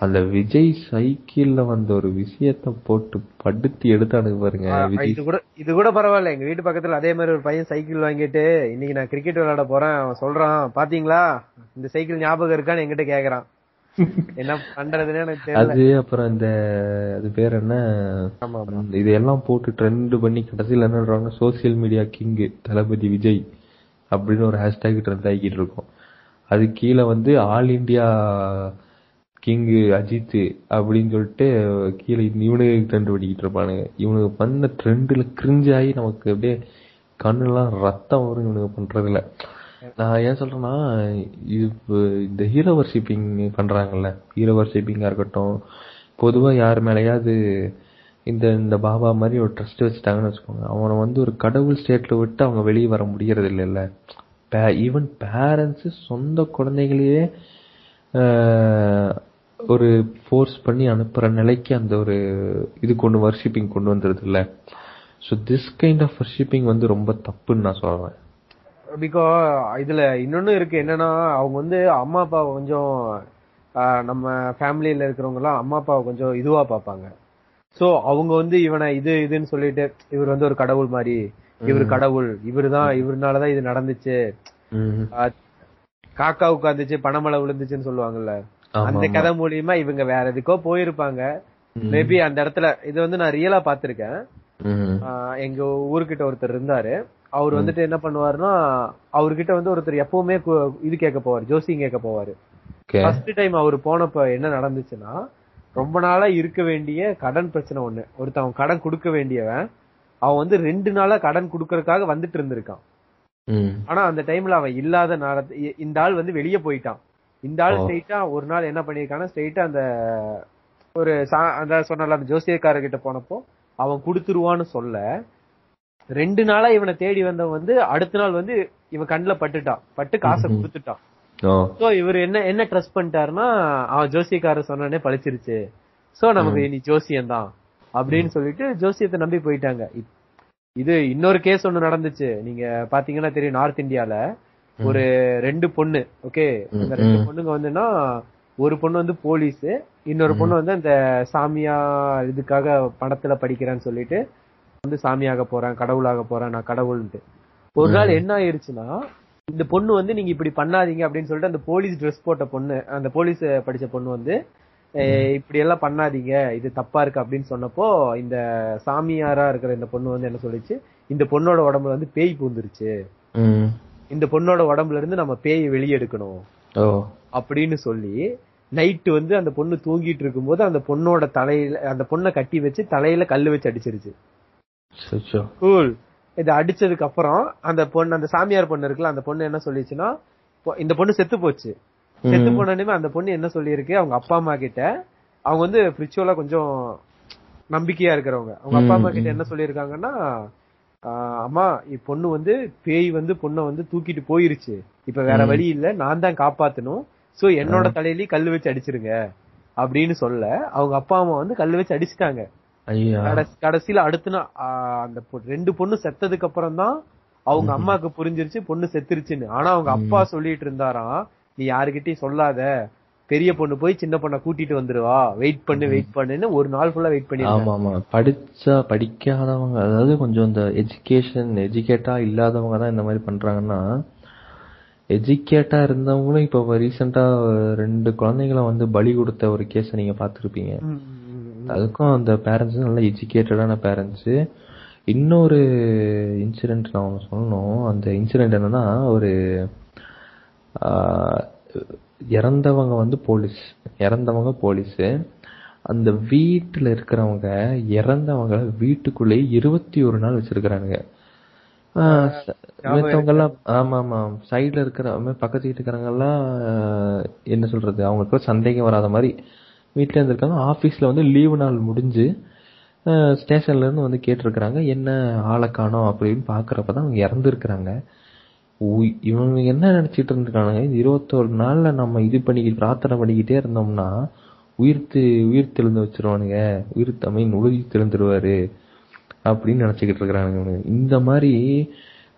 அந்த விஜய் சைக்கிள்ல வந்த ஒரு விஷயத்த போட்டு படுத்தி எடுத்தானுங்க பாருங்க. இது கூட இது கூட பரவாயில்ல, எங்க வீட்டு பக்கத்துல அதே மாதிரி ஒரு பையன் சைக்கிள் வாங்கிட்டு இன்னைக்கு நான் கிரிக்கெட் விளையாட போறேன் அவன் சொல்றான், பாத்தீங்களா இந்த சைக்கிள் ஞாபகம் இருக்கான்னு என்கிட்ட கேக்குறான். என்ன பண்றதுன்னு எனக்கு தெரியல. அது அப்புறம் இந்த அது பேர் என்ன, இதெல்லாம் போட்டு ட்ரெண்ட் பண்ணி கடைசியில் என்ன சொல்றாங்க, சோசியல் மீடியா கிங்கு தளபதி விஜய் அப்படின்னு ஒரு ஹேஷ்டாக் ட்ரெண்ட் ஆகிட்டு இருக்கும். அது கீழே வந்து ஆல் இண்டியா கிங்கு அஜித் அப்படின்னு சொல்லிட்டு கீழே இவனுக்கு ட்ரெண்ட் பண்ணிக்கிட்டு இருப்பானுங்க. இவனுக்கு பண்ண ட்ரெண்டில் கிரிஞ்சாகி நமக்கு அப்படியே கண்ணுலாம் ரத்தம் வரும் இவனுக்கு பண்ணுறதுல. நான் ஏன் சொல்கிறேன்னா, இது இந்த ஹீரோ வர்ஷிப்பிங் பண்ணுறாங்கல்ல, ஹீரோ வர்ஷிப்பிங்காக இருக்கட்டும், பொதுவாக யார் மேலேயாவது இந்த இந்த பாபா மாதிரி ஒரு ட்ரஸ்ட் வச்சுட்டாங்கன்னு வச்சுக்கோங்க, அவனை வந்து ஒரு கடவுள் ஸ்டேட்டில் விட்டு அவங்க வெளியே வர முடியறது இல்லைல்ல. பே ஈவன் பேரண்ட்ஸு சொந்த குழந்தைகளையே ஒரு ஃபோர்ஸ் பண்ணி அனுப்புகிற நிலைக்கு அந்த ஒரு இது கொண்டு வர்ஷிப்பிங் கொண்டு வந்துடுது இல்லை. So this kind of worshipping வந்து ரொம்ப தப்புன்னு நான் சொல்கிறேன். பிகாஸ் இதில் இன்னொன்று இருக்குது என்னென்னா, அவங்க வந்து அம்மா அப்பாவை கொஞ்சம் நம்ம ஃபேமிலியில் இருக்கிறவங்கலாம் அம்மா அப்பாவை கொஞ்சம் இதுவாக பார்ப்பாங்க. ஸோ அவங்க வந்து இவனை இது இதுன்னு சொல்லிட்டு இவர் வந்து ஒரு கடவுள் மாதிரி, இவர் கடவுள், இவர் தான், இவருனால தான் இது நடந்துச்சு, காக்கா உட்காந்துச்சு பணமலை விழுந்துச்சுன்னு சொல்லுவாங்கல்ல, அந்த கதை மூலியமா இவங்க வேற எதுக்கோ போயிருப்பாங்க. மேபி அந்த இடத்துல இது வந்து நான் ரியலா பாத்திருக்கேன். எங்க ஊருக்கிட்ட ஒருத்தர் இருந்தாரு, அவர் வந்துட்டு என்ன பண்ணுவாருன்னா, அவர்கிட்ட வந்து ஒருத்தர் எப்பவுமே இது கேட்க போவாரு, ஜோசியம் கேட்க போவாரு. ஃபர்ஸ்ட் டைம் அவரு போனப்ப என்ன நடந்துச்சுன்னா, ரொம்ப நாளா இருக்க வேண்டிய கடன் பிரச்சனை ஒண்ணு, ஒருத்தவன் கடன் கொடுக்க வேண்டியவன் அவன் வந்து ரெண்டு நாளா கடன் கொடுக்கறதுக்காக வந்துட்டு இருந்திருக்கான். ஆனா அந்த டைம்ல அவன் இல்லாத நாள இந்த ஆள் வந்து வெளியே போயிட்டான். இந்த ஆள் ஸ்ட்ரெயிட்டா ஒரு நாள் என்ன பண்ணிருக்கானா, ஸ்ட்ரெயிட்டா அந்த ஒரு சொன்னால அந்த ஜோசியக்காரர்கிட்ட போனப்போ அவன் குடுத்துருவான்னு சொல்ல, ரெண்டு நாளா இவனை தேடி வந்தவன் வந்து அடுத்த நாள் வந்து இவன் கண்ணுல பட்டுட்டான், பட்டு காசை குடுத்துட்டான். சோ இவர் என்ன என்ன ட்ரஸ்ட் பண்ணிட்டாருன்னா, அவன் ஜோசியக்காரர் சொன்னே பழிச்சிருச்சு, சோ நமக்கு இனி ஜோசியம் தான் அப்படின்னு சொல்லிட்டு ஜோசியத்தை நம்பி போயிட்டாங்க. இது இன்னொரு கேஸ் ஒண்ணு நடந்துச்சு, நீங்க பாத்தீங்கன்னா தெரியும், நார்த் இந்தியால ஒரு ரெண்டு பொண்ணு, ஓகே, அந்த ரெண்டு பொண்ணுங்க வந்துன்னா ஒரு பொண்ணு வந்து போலீஸ், இன்னொரு பொண்ணு வந்து அந்த சாமியா இதுக்காக பணத்துல படிக்கிறேன்னு சொல்லிட்டு வந்து சாமியாக போறேன் கடவுளாக போறேன் நான் கடவுள்னு. ஒரு நாள் என்ன ஆயிடுச்சுன்னா, இந்த பொண்ணு வந்து நீங்க இப்படி பண்ணாதீங்க அப்படின்னு சொல்லிட்டு அந்த போலீஸ் ட்ரெஸ் போட்ட பொண்ணு, அந்த போலீஸ் படிச்ச பொண்ணு வந்து இப்படி எல்லாம் பண்ணாதீங்க இது தப்பா இருக்கு அப்படின்னு சொன்னப்போ, இந்த சாமியாரா இருக்கிற இந்த பொண்ணு வந்து என்ன சொல்லிச்சு, இந்த பொண்ணோட உடம்புல வந்து பேய் பூந்துருச்சு, இந்த பொண்ணோட உடம்புல இருந்து நம்ம பேயை வெளியெடுக்கணும் அப்படின்னு சொல்லி, நைட்டு வந்து அந்த பொண்ணு தூங்கிட்டு இருக்கும் போது அந்த பொண்ணோட தலையில, அந்த பொண்ணை கட்டி வச்சு தலையில கல்லு வச்சு அடிச்சிருச்சு. இது அடிச்சதுக்கு அப்புறம் அந்த பொண்ணு, அந்த சாமியார் பொண்ணு இருக்குல்ல, அந்த பொண்ணு என்ன சொல்லிச்சுன்னா, இந்த பொண்ணு செத்து போச்சு. செத்து போனே அந்த பொண்ணு என்ன சொல்லிருக்கு, அவங்க அப்பா அம்மா கிட்ட, அவங்க வந்து ஸ்பிரிச்சுவலா கொஞ்சம் நம்பிக்கையா இருக்கிறவங்க, அவங்க அப்பா அம்மா கிட்ட என்ன சொல்லிருக்காங்கன்னா, அம்மா பொண்ணு வந்து பேய் வந்து பொண்ணை வந்து தூக்கிட்டு போயிருச்சு, இப்ப வேற வழி இல்ல, நான் தான் காப்பாத்தணும், சோ என்னோட தலையிலயே கல்லு வச்சு அடிச்சிருங்க அப்படின்னு சொல்ல, அவங்க அப்பா அம்மா வந்து கல்லு வச்சு அடிச்சுட்டாங்க. கடைசியில அடுத்த அந்த ரெண்டு பொண்ணு செத்ததுக்கு அப்புறம் தான் அவங்க அம்மாக்கு புரிஞ்சிருச்சு பொண்ணு செத்துருச்சுன்னு. ஆனா அவங்க அப்பா சொல்லிட்டு இருந்தாராம், நீ யாருகிட்டயும் சொல்லாத, பெரிய பொண்ணு போய் சின்ன பொண்ணை கூட்டிட்டு வந்துருவா, வெயிட் பண்ணு வெயிட் பண்ணுன்னு ஒரு நாள் ஃபுல்லா வெயிட் பண்ணி. ஆமா ஆமா, படிச்சா படிக்காதவங்க, அதாவது கொஞ்சம் இந்த எஜுகேஷன் எஜுகேட்டா இல்லாதவங்க தான் இந்த மாதிரி பண்றாங்கன்னா, எஜுகேட்டா இருந்தவங்களும் இப்ப ரீசெண்டா ரெண்டு குழந்தைகளை வந்து பலி கொடுத்த ஒரு கேஸ நீங்க பாத்துருப்பீங்க. அதுக்கும் அந்த பேரண்ட்ஸ் நல்லா எஜுகேட்டடான பேரண்ட்ஸ். இன்னொரு இன்சிடென்ட் நான் சொல்லணும், அந்த இன்சிடென்ட் என்னன்னா, ஒரு இறந்தவங்க வந்து போலீஸ், இறந்தவங்க போலீஸு, அந்த வீட்டில் இருக்கிறவங்க இறந்தவங்க வீட்டுக்குள்ளேயே இருபத்தி ஒரு நாள் வச்சிருக்கிறானுங்க. மற்றவங்கெல்லாம் ஆமா ஆமா சைடில் இருக்கிற பக்கத்து வீட்டுக்காரங்கெல்லாம் என்ன சொல்றது, அவங்களுக்கு சந்தேகம் வராத மாதிரி வீட்டில் இருந்திருக்காங்க. ஆஃபீஸில் வந்து லீவு நாள் முடிஞ்சு ஸ்டேஷன்லேருந்து வந்து கேட்டிருக்கிறாங்க, என்ன ஆளை காணோம் அப்படின்னு பார்க்குறப்ப தான் அவங்க இறந்துருக்குறாங்க. இவங்க என்ன நினச்சிட்டு இருந்துருக்கானுங்க, இது இருபத்தோரு நாளில் நம்ம இது பண்ணிக்கிட்டு பிரார்த்தனை பண்ணிக்கிட்டே இருந்தோம்னா உயிர்த்து உயிர் தெழுந்து வச்சிருவானுங்க, உயிர் தமிழ் உலகி தெழுந்துருவாரு அப்படின்னு நினச்சிக்கிட்டு இருக்கிறானுங்க. இந்த மாதிரி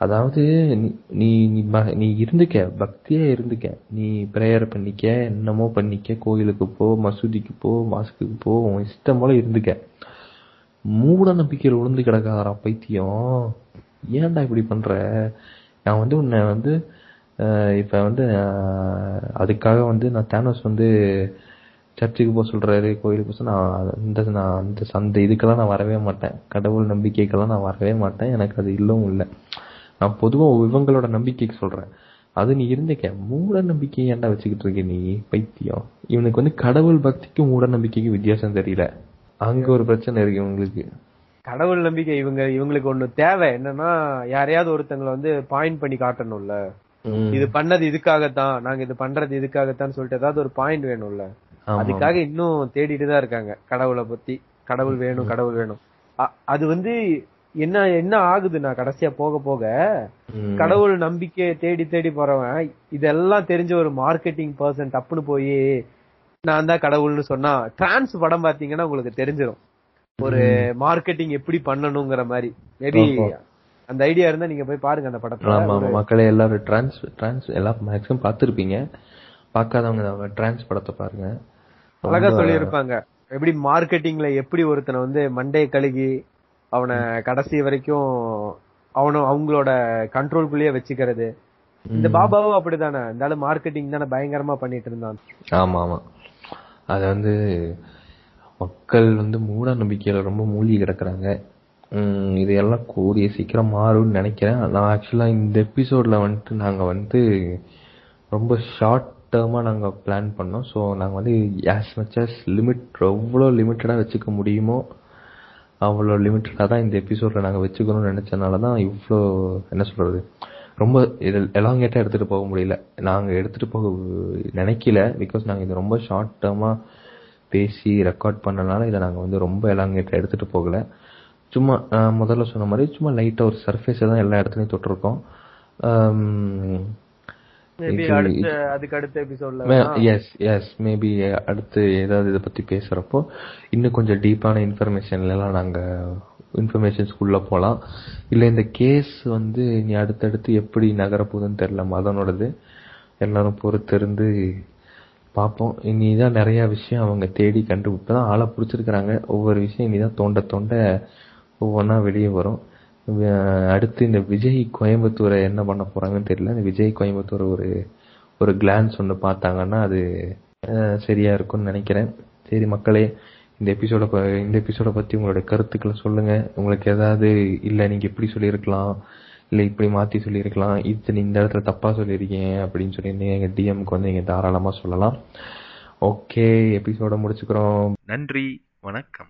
அதாவது நீ நீ இருந்துக்க, பக்தியா இருந்துக்க, நீ ப்ரேயர் பண்ணிக்க, என்னமோ பண்ணிக்க, கோயிலுக்கு போ, மசூதிக்கு போ, மாஸ்க்கு போ, உன் இஷ்டம் போல இருந்துக்க, மூட நம்பிக்கையில் உளுந்து கிடக்காதரா பைத்தியம், ஏன்டா இப்படி பண்ற, நான் வந்து உன்னை வந்து இப்ப வந்து அதுக்காக வந்து நான் தானோஸ் வந்து சர்ச்சுக்கு போக சொல்றாரு, கோயிலுக்கு போக, நான் அந்த நான் அந்த அந்த இதுக்கெல்லாம் நான் வரவே மாட்டேன், கடவுள் நம்பிக்கைக்கெல்லாம் நான் வரவே மாட்டேன், எனக்கு அது இல்லவும் இல்லை, நான் பொதுவாக இவங்களோட நம்பிக்கைக்கு சொல்றேன், அது நீ இருந்துக்க, மூட நம்பிக்கை ஏன்டா வச்சுக்கிட்டு இருக்க நீ பைத்தியம். இவனுக்கு வந்து கடவுள் பக்திக்கும் மூட நம்பிக்கைக்கும் வித்தியாசம் தெரியல, அங்க ஒரு பிரச்சனை இருக்கு இவங்களுக்கு. கடவுள் நம்பிக்கை இவங்க இவங்களுக்கு ஒண்ணு தேவை என்னன்னா, யாரையாவது ஒருத்தங்களை வந்து பாயிண்ட் பண்ணி காட்டணும்ல, இது பண்ணது இதுக்காகத்தான், நாங்க இது பண்றது இதுக்காகத்தான் சொல்லிட்டு ஏதாவது ஒரு பாயிண்ட் வேணும்ல, அதுக்காக இன்னும் தேடிட்டு தான் இருக்காங்க கடவுளை பத்தி, கடவுள் வேணும் கடவுள் வேணும். அது வந்து என்ன என்ன ஆகுதுன்னா கடைசியா போக போக கடவுள் நம்பிக்கையை தேடி தேடி போறவன் இதெல்லாம் தெரிஞ்ச ஒரு மார்க்கெட்டிங் பர்சன் டப்புன்னு போய் நான் தான் கடவுள்னு சொன்னா, டிரான்ஸ் படம் பாத்தீங்கன்னா உங்களுக்கு தெரிஞ்சிடும் ஒரு மார்க்கெட்டிங் எப்படி பண்ணணுங்கிற மாதிரி. மேபி அந்த ஐடியா இருந்தா நீங்க போய் பாருங்க அந்த படத்தை. மக்களே எல்லாரும் டிரான்ஸ் டிரான்ஸ் எல்லாம் மேக்ஸிமம் பாத்துருப்பீங்க, பாக்காதவங்க டிரான்ஸ் படத்தை பாருங்க, அழகா சொல்லி இருப்பாங்க எப்படி மார்க்கெட்டிங்ல எப்படி ஒருத்தனை வந்து மண்டே கழுகி அவனை கடைசி வரைக்கும் அவன அவங்களோட கண்ட்ரோல்குள்ளேயே வச்சுக்கிறது. இந்த பாபாவும் அப்படிதானே, இருந்தாலும் மார்க்கெட்டிங் தானே பயங்கரமா பண்ணிட்டு இருந்தான். ஆமா ஆமா, அது வந்து மக்கள் வந்து மூட நம்பிக்கையில ரொம்ப மூழ்கி கிடக்குறாங்க. உம் இதையெல்லாம் கூடிய சீக்கிரம் மாறும்னு நினைக்கிறேன். நான் ஆக்சுவலா இந்த எபிசோட்ல வந்துட்டு நாங்க வந்து ரொம்ப ஷார்ட் டேர்மா நாங்க பிளான் பண்ணோம். ஸோ நாங்க வந்து ஆஸ் மச் ஆஸ் லிமிட் எவ்வளோ லிமிட்டடா வச்சுக்க முடியுமோ அவ்வளோ லிமிட்டடாக தான் இந்த எபிசோடில் நாங்கள் வச்சுக்கணும்னு நினச்சதுனால தான் இவ்வளோ என்ன சொல்கிறது ரொம்ப எலாங்கேட்டாக எடுத்துகிட்டு போக முடியல. நாங்கள் எடுத்துகிட்டு போக நினைக்கல, பிகாஸ் நாங்கள் இது ரொம்ப ஷார்ட் டேர்மாக பேசி ரெக்கார்ட் பண்ணனால இதை நாங்கள் வந்து ரொம்ப எலாங்கேட்டாக எடுத்துகிட்டு போகலை. சும்மா முதல்ல சொன்ன மாதிரி சும்மா லைட்டாக ஒரு சர்ஃபேஸை தான் எல்லா இடத்துலையும் தொட்டிருக்கோம். அதுக்கு அடுத்த எபிசோட்ல எஸ் எஸ் மேபி அடுத்து ஏதாவது இதை பத்தி பேசுறப்போ இன்னும் கொஞ்சம் டீப்பான இன்ஃபர்மேஷன்ல எல்லாம் நாங்க இன்ஃபர்மேஷன்ஸ்குள்ள போலாம். இல்ல இந்த கேஸ் வந்து நீ அடுத்தடுத்து எப்படி நகரப்போகுதுன்னு தெரியல, மதனோடது எல்லாரும் பொறுத்திருந்து பார்ப்போம். இனிதான் நிறைய விஷயம் அவங்க தேடி கண்டுபிடிப்பதான் ஆளை பிடிச்சிருக்கிறாங்க. ஒவ்வொரு விஷயம் இனிதான் தோண்ட தோண்ட ஒவ்வொன்னா வெளியே வரும். அடுத்து இந்த விஜய் கோயம்புத்தூரை என்ன பண்ண போறாங்கன்னு தெரியல. இந்த விஜய் கோயம்புத்தூரை ஒரு ஒரு கிளான்ஸ் ஒன்று பார்த்தாங்கன்னா அது சரியா இருக்கும்னு நினைக்கிறேன். சரி மக்களே, இந்த எபிசோட இந்த எபிசோட பத்தி உங்களோட கருத்துக்களை சொல்லுங்க. உங்களுக்கு ஏதாவது இல்லை நீங்க இப்படி சொல்லியிருக்கலாம், இல்லை இப்படி மாற்றி சொல்லியிருக்கலாம், இது நீ இந்த இடத்துல தப்பா சொல்லியிருக்கீங்க அப்படின்னு சொல்லி எங்கள் டிஎம்க்கு வந்து நீங்கள் தாராளமாக சொல்லலாம். ஓகே, எபிசோட முடிச்சுக்கிறோம். நன்றி, வணக்கம்.